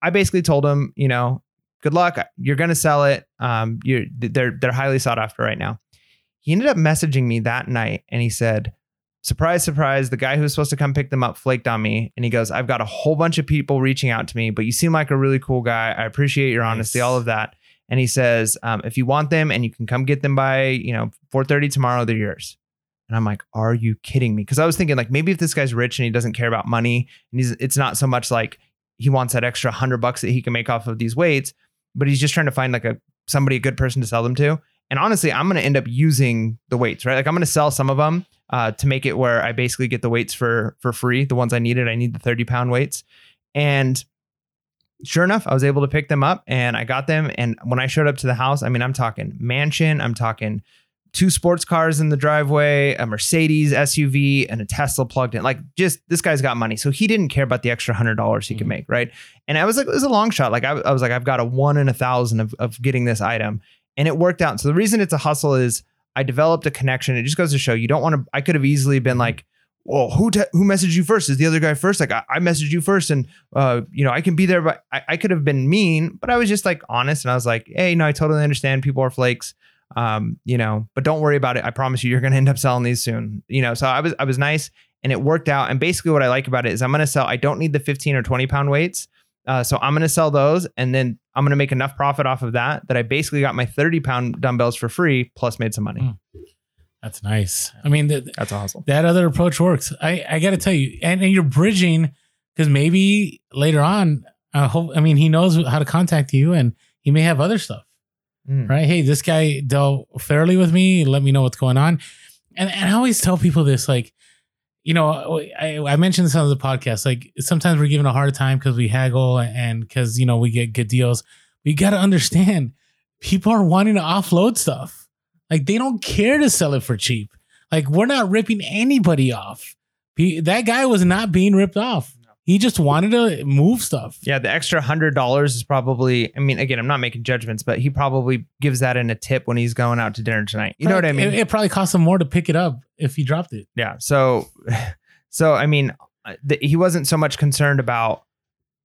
I basically told him, you know, good luck. You're going to sell it. Um, you're they're, they're highly sought after right now. He ended up messaging me that night and he said, surprise, surprise. The guy who was supposed to come pick them up flaked on me. And he goes, I've got a whole bunch of people reaching out to me, but you seem like a really cool guy. I appreciate your honesty, nice. all of that. And he says, um, if you want them and you can come get them by, you know, four thirty tomorrow, they're yours. And I'm like, are you kidding me? Because I was thinking like, maybe if this guy's rich and he doesn't care about money and he's, it's not so much like he wants that extra hundred bucks that he can make off of these weights, but he's just trying to find like a, somebody, a good person to sell them to. And honestly, I'm going to end up using the weights, right? Like I'm going to sell some of them uh, to make it where I basically get the weights for, for free. The ones I needed, I need the thirty pound weights. And sure enough, I was able to pick them up and I got them. And when I showed up to the house, I mean, I'm talking mansion, I'm talking two sports cars in the driveway, a Mercedes S U V and a Tesla plugged in. Like just this guy's got money. So he didn't care about the extra hundred dollars he mm-hmm. could make. Right. And I was like, it was a long shot. Like I, I was like, I've got a one in a thousand of, of getting this item, and it worked out. So the reason it's a hustle is I developed a connection. It just goes to show you don't want to, I could have easily been like, well, who te- who messaged you first? Is the other guy first? Like I, I messaged you first, and uh, you know I can be there, but I, I could have been mean, but I was just like honest, and I was like, hey, no, I totally understand. People are flakes, um, you know, but don't worry about it. I promise you, you're going to end up selling these soon, you know. So I was I was nice, and it worked out. And basically, what I like about it is I'm going to sell. I don't need the fifteen or twenty pound weights, uh, so I'm going to sell those, and then I'm going to make enough profit off of that that I basically got my thirty pound dumbbells for free, plus made some money. Mm. That's nice. I mean, th- that's awesome. That other approach works. I, I got to tell you, and, and you're bridging because maybe later on, I hope, I mean, he knows how to contact you and he may have other stuff, mm. right? Hey, this guy dealt fairly with me. Let me know what's going on. And, and I always tell people this, like, you know, I, I mentioned this on the podcast, like sometimes we're given a hard time because we haggle and because, you know, we get good deals. We got to understand people are wanting to offload stuff. Like they don't care to sell it for cheap. Like we're not ripping anybody off. He, that guy was not being ripped off. No. He just wanted to move stuff. Yeah. The extra hundred dollars is probably, I mean, again, I'm not making judgments, but he probably gives that in a tip when he's going out to dinner tonight. You probably, know what I mean? It, it probably cost him more to pick it up if he dropped it. Yeah. So, so, I mean, the, he wasn't so much concerned about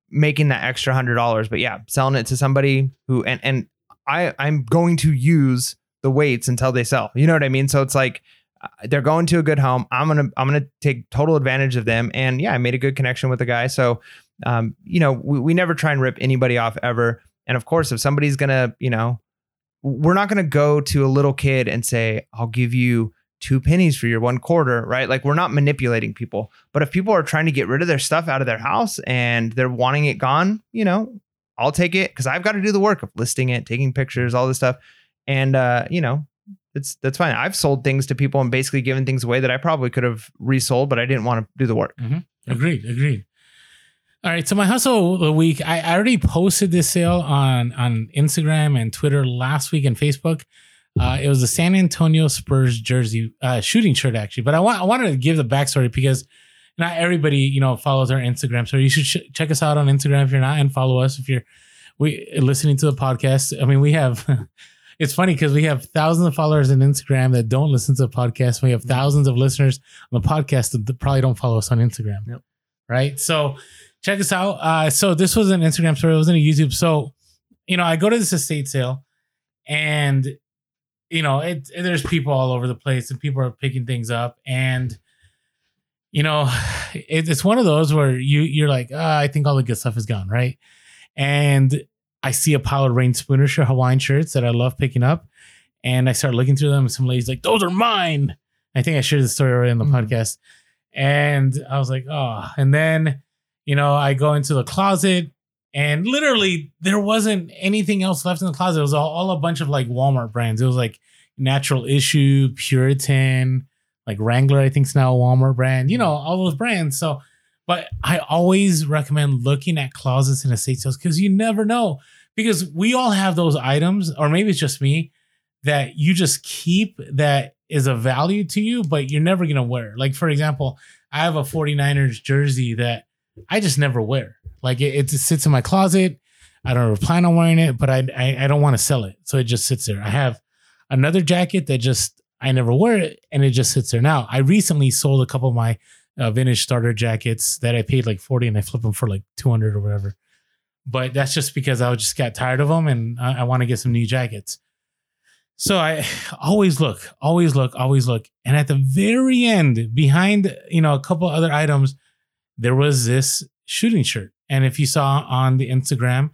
making that extra hundred dollars, but yeah, selling it to somebody who, and, and I I'm going to use the weights until they sell, you know what I mean? So it's like, uh, they're going to a good home. I'm going to, I'm going to take total advantage of them. And yeah, I made a good connection with the guy. So, um, you know, we, we never try and rip anybody off ever. And of course, if somebody's going to, you know, we're not going to go to a little kid and say, I'll give you two pennies for your one quarter, right? Like we're not manipulating people, but if people are trying to get rid of their stuff out of their house and they're wanting it gone, you know, I'll take it. Cause I've got to do the work of listing it, taking pictures, all this stuff. And, uh, you know, it's, that's fine. I've sold things to people and basically given things away that I probably could have resold, but I didn't want to do the work. Mm-hmm. Agreed. Agreed. All right. So my hustle of the week, I, I already posted this sale on, on Instagram and Twitter last week and Facebook. Uh, it was the San Antonio Spurs jersey, uh, shooting shirt actually. But I want, I wanted to give the backstory because not everybody, you know, follows our Instagram. So you should sh- check us out on Instagram if you're not, and follow us if you're we listening to the podcast. I mean, we have... It's funny because we have thousands of followers on Instagram that don't listen to the podcast. We have thousands of listeners on the podcast that probably don't follow us on Instagram. Yep. Right. So check us out. Uh, so this was an Instagram story. It wasn't a YouTube. So, you know, I go to this estate sale and, you know, it, there's people all over the place and people are picking things up. And, you know, it, it's one of those where you, you're like, oh, I think all the good stuff is gone. Right. And I see a pile of Rain Spooner shirt, Hawaiian shirts that I love picking up. And I start looking through them. And some lady's like, those are mine. I think I shared this story already on the mm-hmm. podcast. And I was like, oh. And then, you know, I go into the closet. And literally, there wasn't anything else left in the closet. It was all, all a bunch of like Walmart brands. It was like Natural Issue, Puritan, like Wrangler, I think, is now a Walmart brand, you know, all those brands. So, but I always recommend looking at closets in estate sales because you never know, because we all have those items, or maybe it's just me, that you just keep that is of value to you, but you're never going to wear. Like, for example, I have a forty-niners jersey that I just never wear. Like it, it just sits in my closet. I don't plan on wearing it, but I, I I don't want to sell it. So it just sits there. I have another jacket that just, I never wear it and it just sits there. Now, I recently sold a couple of my uh, vintage starter jackets that I paid like forty and I flipped them for like two hundred or whatever. But that's just because I just got tired of them and I, I want to get some new jackets. So I always look, always look, always look. And at the very end, behind, you know, a couple other items, there was this shooting shirt. And if you saw on the Instagram,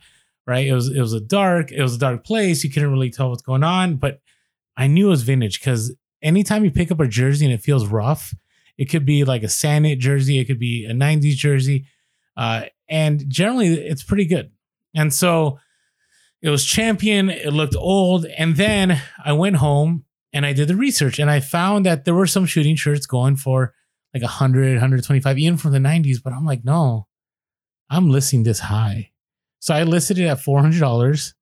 right, it was it was a dark, it was a dark place. You couldn't really tell what's going on, but I knew it was vintage because anytime you pick up a jersey and it feels rough, it could be like a Sanit jersey, it could be a nineties jersey. Uh, and generally it's pretty good. And so it was Champion, it looked old. And then I went home and I did the research and I found that there were some shooting shirts going for like one hundred, one twenty-five, even from the nineties. But I'm like, no, I'm listing this high. So I listed it at four hundred dollars.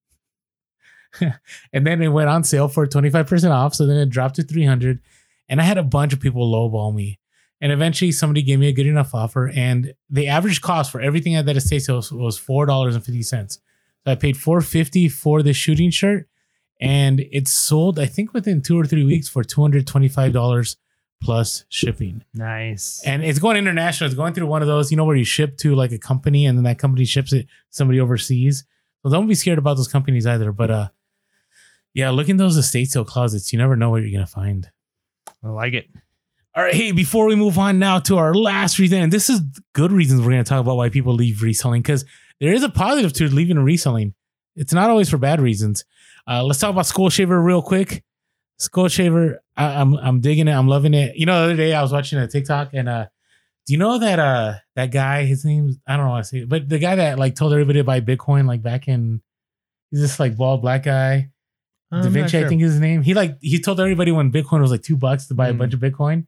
And then it went on sale for twenty-five percent off. So then it dropped to three hundred dollars. And I had a bunch of people lowball me. And eventually somebody gave me a good enough offer. And the average cost for everything at that estate sale was, was four dollars and fifty cents. So I paid four dollars and fifty cents for the shooting shirt. And it sold, I think, within two or three weeks for two hundred twenty-five dollars plus shipping. Nice. And it's going international. It's going through one of those, you know, where you ship to like a company and then that company ships it to somebody overseas. So don't be scared about those companies either. But uh, yeah, look in those estate sale closets. You never know what you're going to find. I like it. All right. Hey, before we move on now to our last reason, and this is good reasons we're going to talk about why people leave reselling, because there is a positive to leaving and reselling. It's not always for bad reasons. Uh, let's talk about Skull Shaver real quick. Skull Shaver, I, I'm I'm digging it. I'm loving it. You know, the other day I was watching a TikTok and uh, do you know that uh that guy, his name, I don't know how to say it, but the guy that like told everybody to buy Bitcoin like back in, he's this like bald black guy. I'm Da Vinci, sure. I think is his name. He like he told everybody when Bitcoin was like two bucks to buy mm. a bunch of Bitcoin,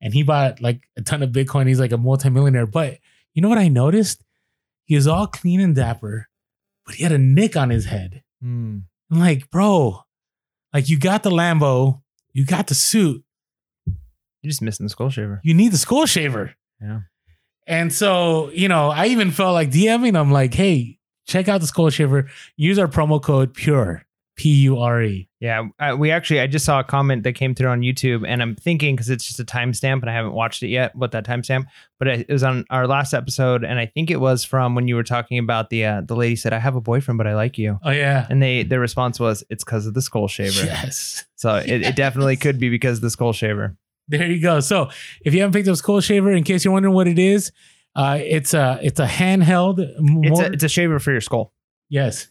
and he bought like a ton of Bitcoin. He's like a multimillionaire. But you know what I noticed? He was all clean and dapper, but he had a nick on his head. Mm. I'm like, bro, like you got the Lambo, you got the suit. You're just missing the Skull Shaver. You need the Skull Shaver. Yeah. And so, you know, I even felt like DMing him like, hey, check out the Skull Shaver. Use our promo code PURE. P U R E. Yeah, I, we actually, I just saw a comment that came through on YouTube and I'm thinking, because it's just a timestamp and I haven't watched it yet, what that timestamp, but it, it was on our last episode and I think it was from when you were talking about the uh, the lady said, I have a boyfriend, but I like you. Oh, yeah. And they their response was, it's because of the Skull Shaver. Yes. So yes. It, it definitely could be because of the Skull Shaver. There you go. So if you haven't picked up Skull Shaver, in case you're wondering what it is, uh, it's, a, it's a handheld. Mort- it's, a, it's a shaver for your skull. Yes.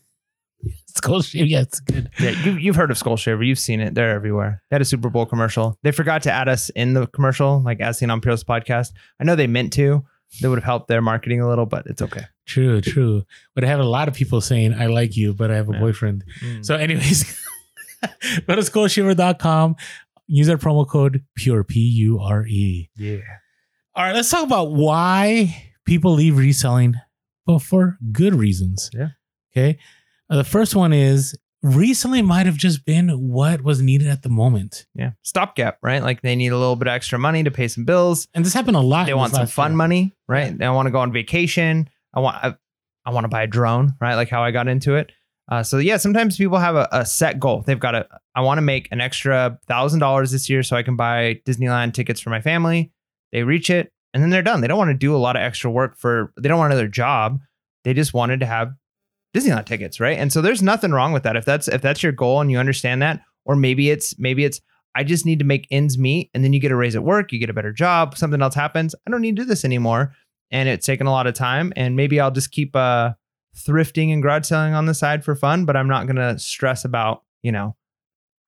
Skull Shaver, yeah, it's good. Yeah, you, you've heard of Skull Shaver. You've seen it. They're everywhere. They had a Super Bowl commercial. They forgot to add us in the commercial, like as seen on Purell's podcast. I know they meant to. That would have helped their marketing a little, but it's okay. True, true. But I have a lot of people saying, I like you, but I have a yeah. boyfriend. Mm. So anyways, go to skull shaver dot com. Use our promo code PURE, P U R E. Yeah. All right, let's talk about why people leave reselling, but for good reasons. Yeah. Okay. The first one is recently might have just been what was needed at the moment. Yeah. Stopgap, right? Like they need a little bit of extra money to pay some bills. And this happened a lot. They want some fun year. money, right? Yeah. They want to go on vacation. I want I, I want to buy a drone, right? Like how I got into it. Uh, so yeah, sometimes people have a, a set goal. They've got a, I want to make an extra one thousand dollars this year so I can buy Disneyland tickets for my family. They reach it and then they're done. They don't want to do a lot of extra work for, they don't want another job. They just wanted to have Disneyland tickets, right? And so there's nothing wrong with that. If that's if that's your goal and you understand that, or maybe it's maybe it's I just need to make ends meet, and then you get a raise at work, you get a better job, something else happens. I don't need to do this anymore, and it's taken a lot of time. And maybe I'll just keep uh, thrifting and garage selling on the side for fun, but I'm not gonna stress about you know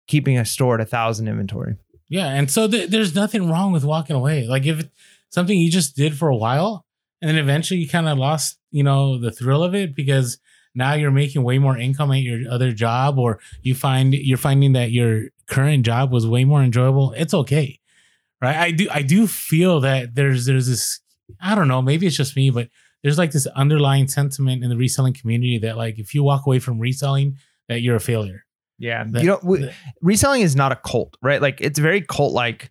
keeping a store at a thousand inventory. Yeah, and so th- there's nothing wrong with walking away. Like if it's something you just did for a while, and then eventually you kind of lost you know the thrill of it because now you're making way more income at your other job, or you find you're finding that your current job was way more enjoyable. It's okay, Right. I do. I do feel that there's there's this, I don't know, maybe it's just me, but there's like this underlying sentiment in the reselling community that like if you walk away from reselling, that you're a failure. Yeah. That, you know, we, that, reselling is not a cult, right? Like it's very cult like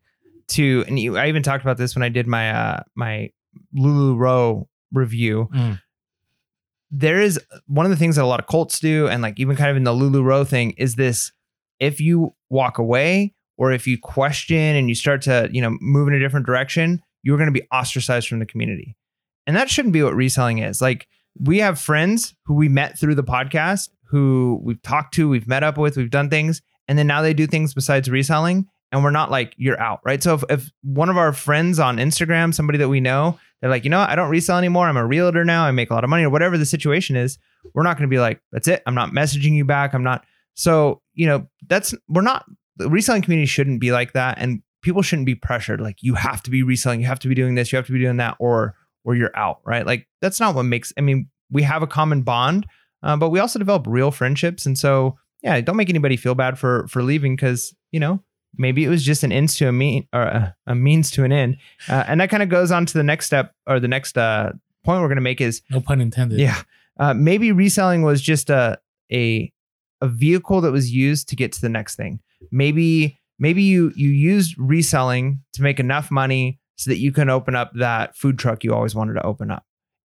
to, and you, I even talked about this when I did my, uh, my LuLaRoe review. Mm. There is one of the things that a lot of cults do. And like, even kind of in the LuLaRoe thing is this, if you walk away or if you question and you start to, you know, move in a different direction, you're going to be ostracized from the community. And that shouldn't be what reselling is. Like we have friends who we met through the podcast, who we've talked to, we've met up with, we've done things. And then now they do things besides reselling. And we're not like, you're out, right? So if, if one of our friends on Instagram, somebody that we know, they're like, you know what? I don't resell anymore. I'm a realtor now. I make a lot of money or whatever the situation is. We're not going to be like, that's it. I'm not messaging you back. I'm not. So, you know, that's, we're not, the reselling community shouldn't be like that. And people shouldn't be pressured. Like you have to be reselling. You have to be doing this. You have to be doing that. Or or you're out, right? Like that's not what makes, I mean, we have a common bond, uh, but we also develop real friendships. And so, yeah, don't make anybody feel bad for, for leaving. Cause you know, maybe it was just an ends to a mean or a, a means to an end. Uh, and that kind of goes on to the next step or the next uh, point we're going to make is no pun intended. Yeah. Uh, maybe reselling was just a, a, a vehicle that was used to get to the next thing. Maybe, maybe you, you used reselling to make enough money so that you can open up that food truck you always wanted to open up.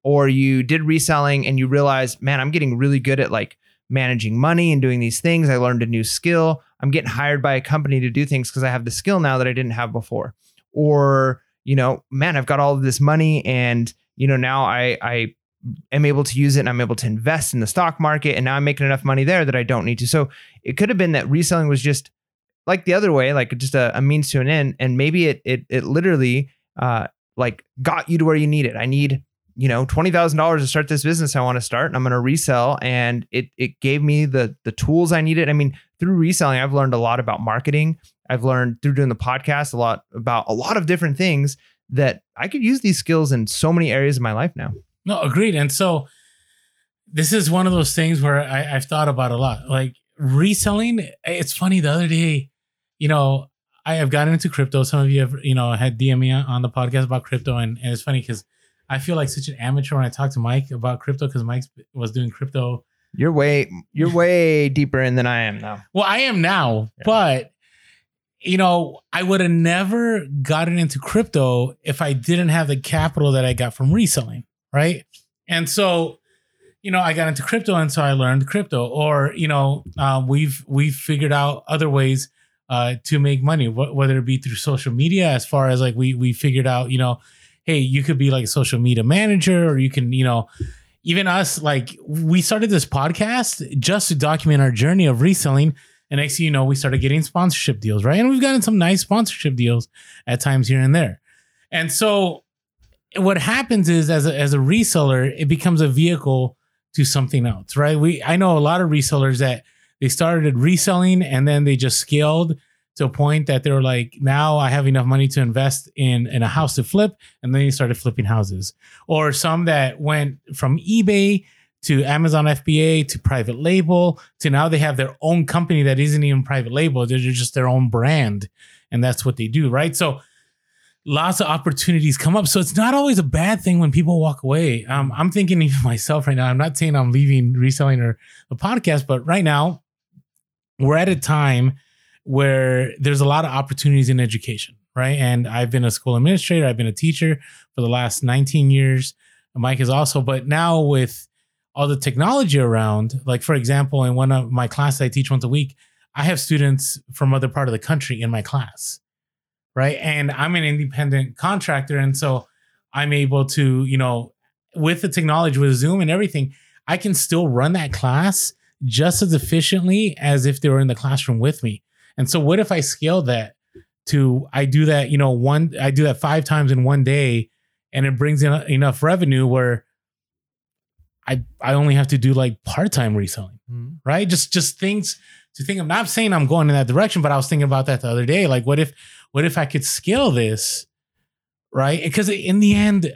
Or you did reselling and you realized, man, I'm getting really good at like managing money and doing these things. I learned a new skill. I'm getting hired by a company to do things because I have the skill now that I didn't have before. Or, you know, man, I've got all of this money and, you know, now I, I am able to use it and I'm able to invest in the stock market. And now I'm making enough money there that I don't need to. So it could have been that reselling was just like the other way, like just a, a means to an end. And maybe it it it literally uh, like got you to where you need it. I need, you know, twenty thousand dollars to start this business I want to start and I'm going to resell. And it it gave me the the tools I needed. I mean, through reselling, I've learned a lot about marketing. I've learned through doing the podcast a lot about a lot of different things that I could use these skills in so many areas of my life now. No, agreed. And so this is one of those things where I, I've thought about a lot. Like reselling, it's funny the other day, you know, I have gotten into crypto. Some of you have, you know, had D M me on the podcast about crypto. And, and it's funny because I feel like such an amateur when I talk to Mike about crypto because Mike was doing crypto. You're way, you're way deeper in than I am now. Well, I am now, yeah. But, you know, I would have never gotten into crypto if I didn't have the capital that I got from reselling. Right. And so, you know, I got into crypto and so I learned crypto or, you know, uh, we've, we've figured out other ways Uh, to make money, wh- whether it be through social media, as far as like we we figured out, you know, hey, you could be like a social media manager or you can, you know, even us, like we started this podcast just to document our journey of reselling. And next thing you know, we started getting sponsorship deals, right? And we've gotten some nice sponsorship deals at times here and there. And so what happens is as a, as a reseller, it becomes a vehicle to something else, right? We I know a lot of resellers that they started reselling and then they just scaled to a point that they were like, now I have enough money to invest in, in a house to flip. And then they started flipping houses. Or some that went from eBay to Amazon F B A to private label to now they have their own company that isn't even private label. They're just their own brand. And that's what they do, right? So lots of opportunities come up. So it's not always a bad thing when people walk away. Um, I'm thinking even myself right now, I'm not saying I'm leaving reselling or a podcast, but right now, we're at a time where there's a lot of opportunities in education, right? And I've been a school administrator. I've been a teacher for the last nineteen years. Mike is also, but now with all the technology around, like for example, in one of my classes I teach once a week, I have students from other part of the country in my class, right? And I'm an independent contractor. And so I'm able to, you know, with the technology, with Zoom and everything, I can still run that class just as efficiently as if they were in the classroom with me. And so what if I scale that to, I do that, you know, one, I do that five times in one day and it brings in enough revenue where I I only have to do like part-time reselling, mm-hmm. right? Just, just things to think of. Not saying I'm going in that direction, but I was thinking about that the other day. Like what if, what if I could scale this, right? Because in the end,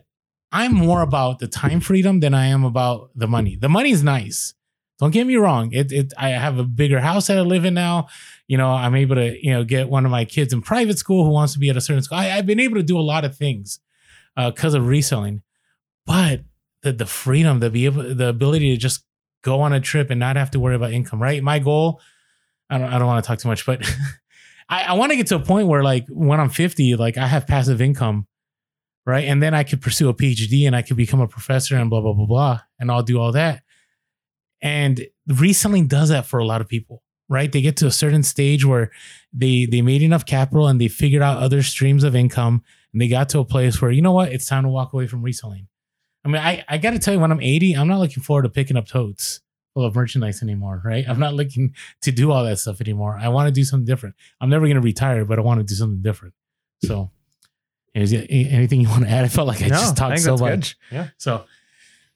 I'm more about the time freedom than I am about the money. The money is nice. Don't get me wrong. It, it, I have a bigger house that I live in now. You know, I'm able to, you know, get one of my kids in private school who wants to be at a certain school. I, I've been able to do a lot of things because uh, of reselling, but the, the freedom to be able, the ability to just go on a trip and not have to worry about income, right? My goal, I don't, I don't want to talk too much, but I, I want to get to a point where, like, when I'm fifty, like, I have passive income, right? And then I could pursue a P H D and I could become a professor and blah, blah, blah, blah. And I'll do all that. And reselling does that for a lot of people, right? They get to a certain stage where they they made enough capital and they figured out other streams of income. And they got to a place where, you know what? It's time to walk away from reselling. I mean, I, I got to tell you, when I'm eighty, I'm not looking forward to picking up totes full of merchandise anymore, right? I'm not looking to do all that stuff anymore. I want to do something different. I'm never going to retire, but I want to do something different. So is there anything you want to add? I felt like I no, just talked I so much. Good. Yeah. So,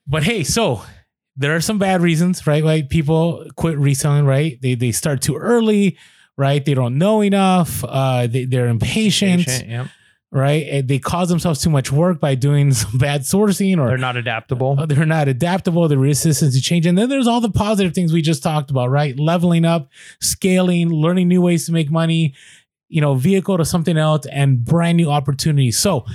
but hey, so there are some bad reasons, right? Like, people quit reselling, right? They they start too early, right? They don't know enough. Uh, they, they're impatient. Patient, yep. Right. They cause themselves too much work by doing some bad sourcing, or they're not adaptable. They're not adaptable. They're resistant to change. And then there's all the positive things we just talked about, right? Leveling up, scaling, learning new ways to make money, you know, vehicle to something else, and brand new opportunities. So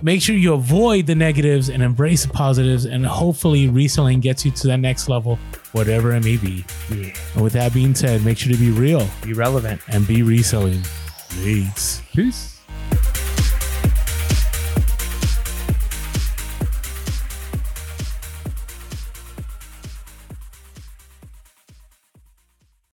make sure you avoid the negatives and embrace the positives, and hopefully reselling gets you to that next level, whatever it may be. Yeah. And with that being said, make sure to be real, be relevant, and be reselling. Peace. Peace.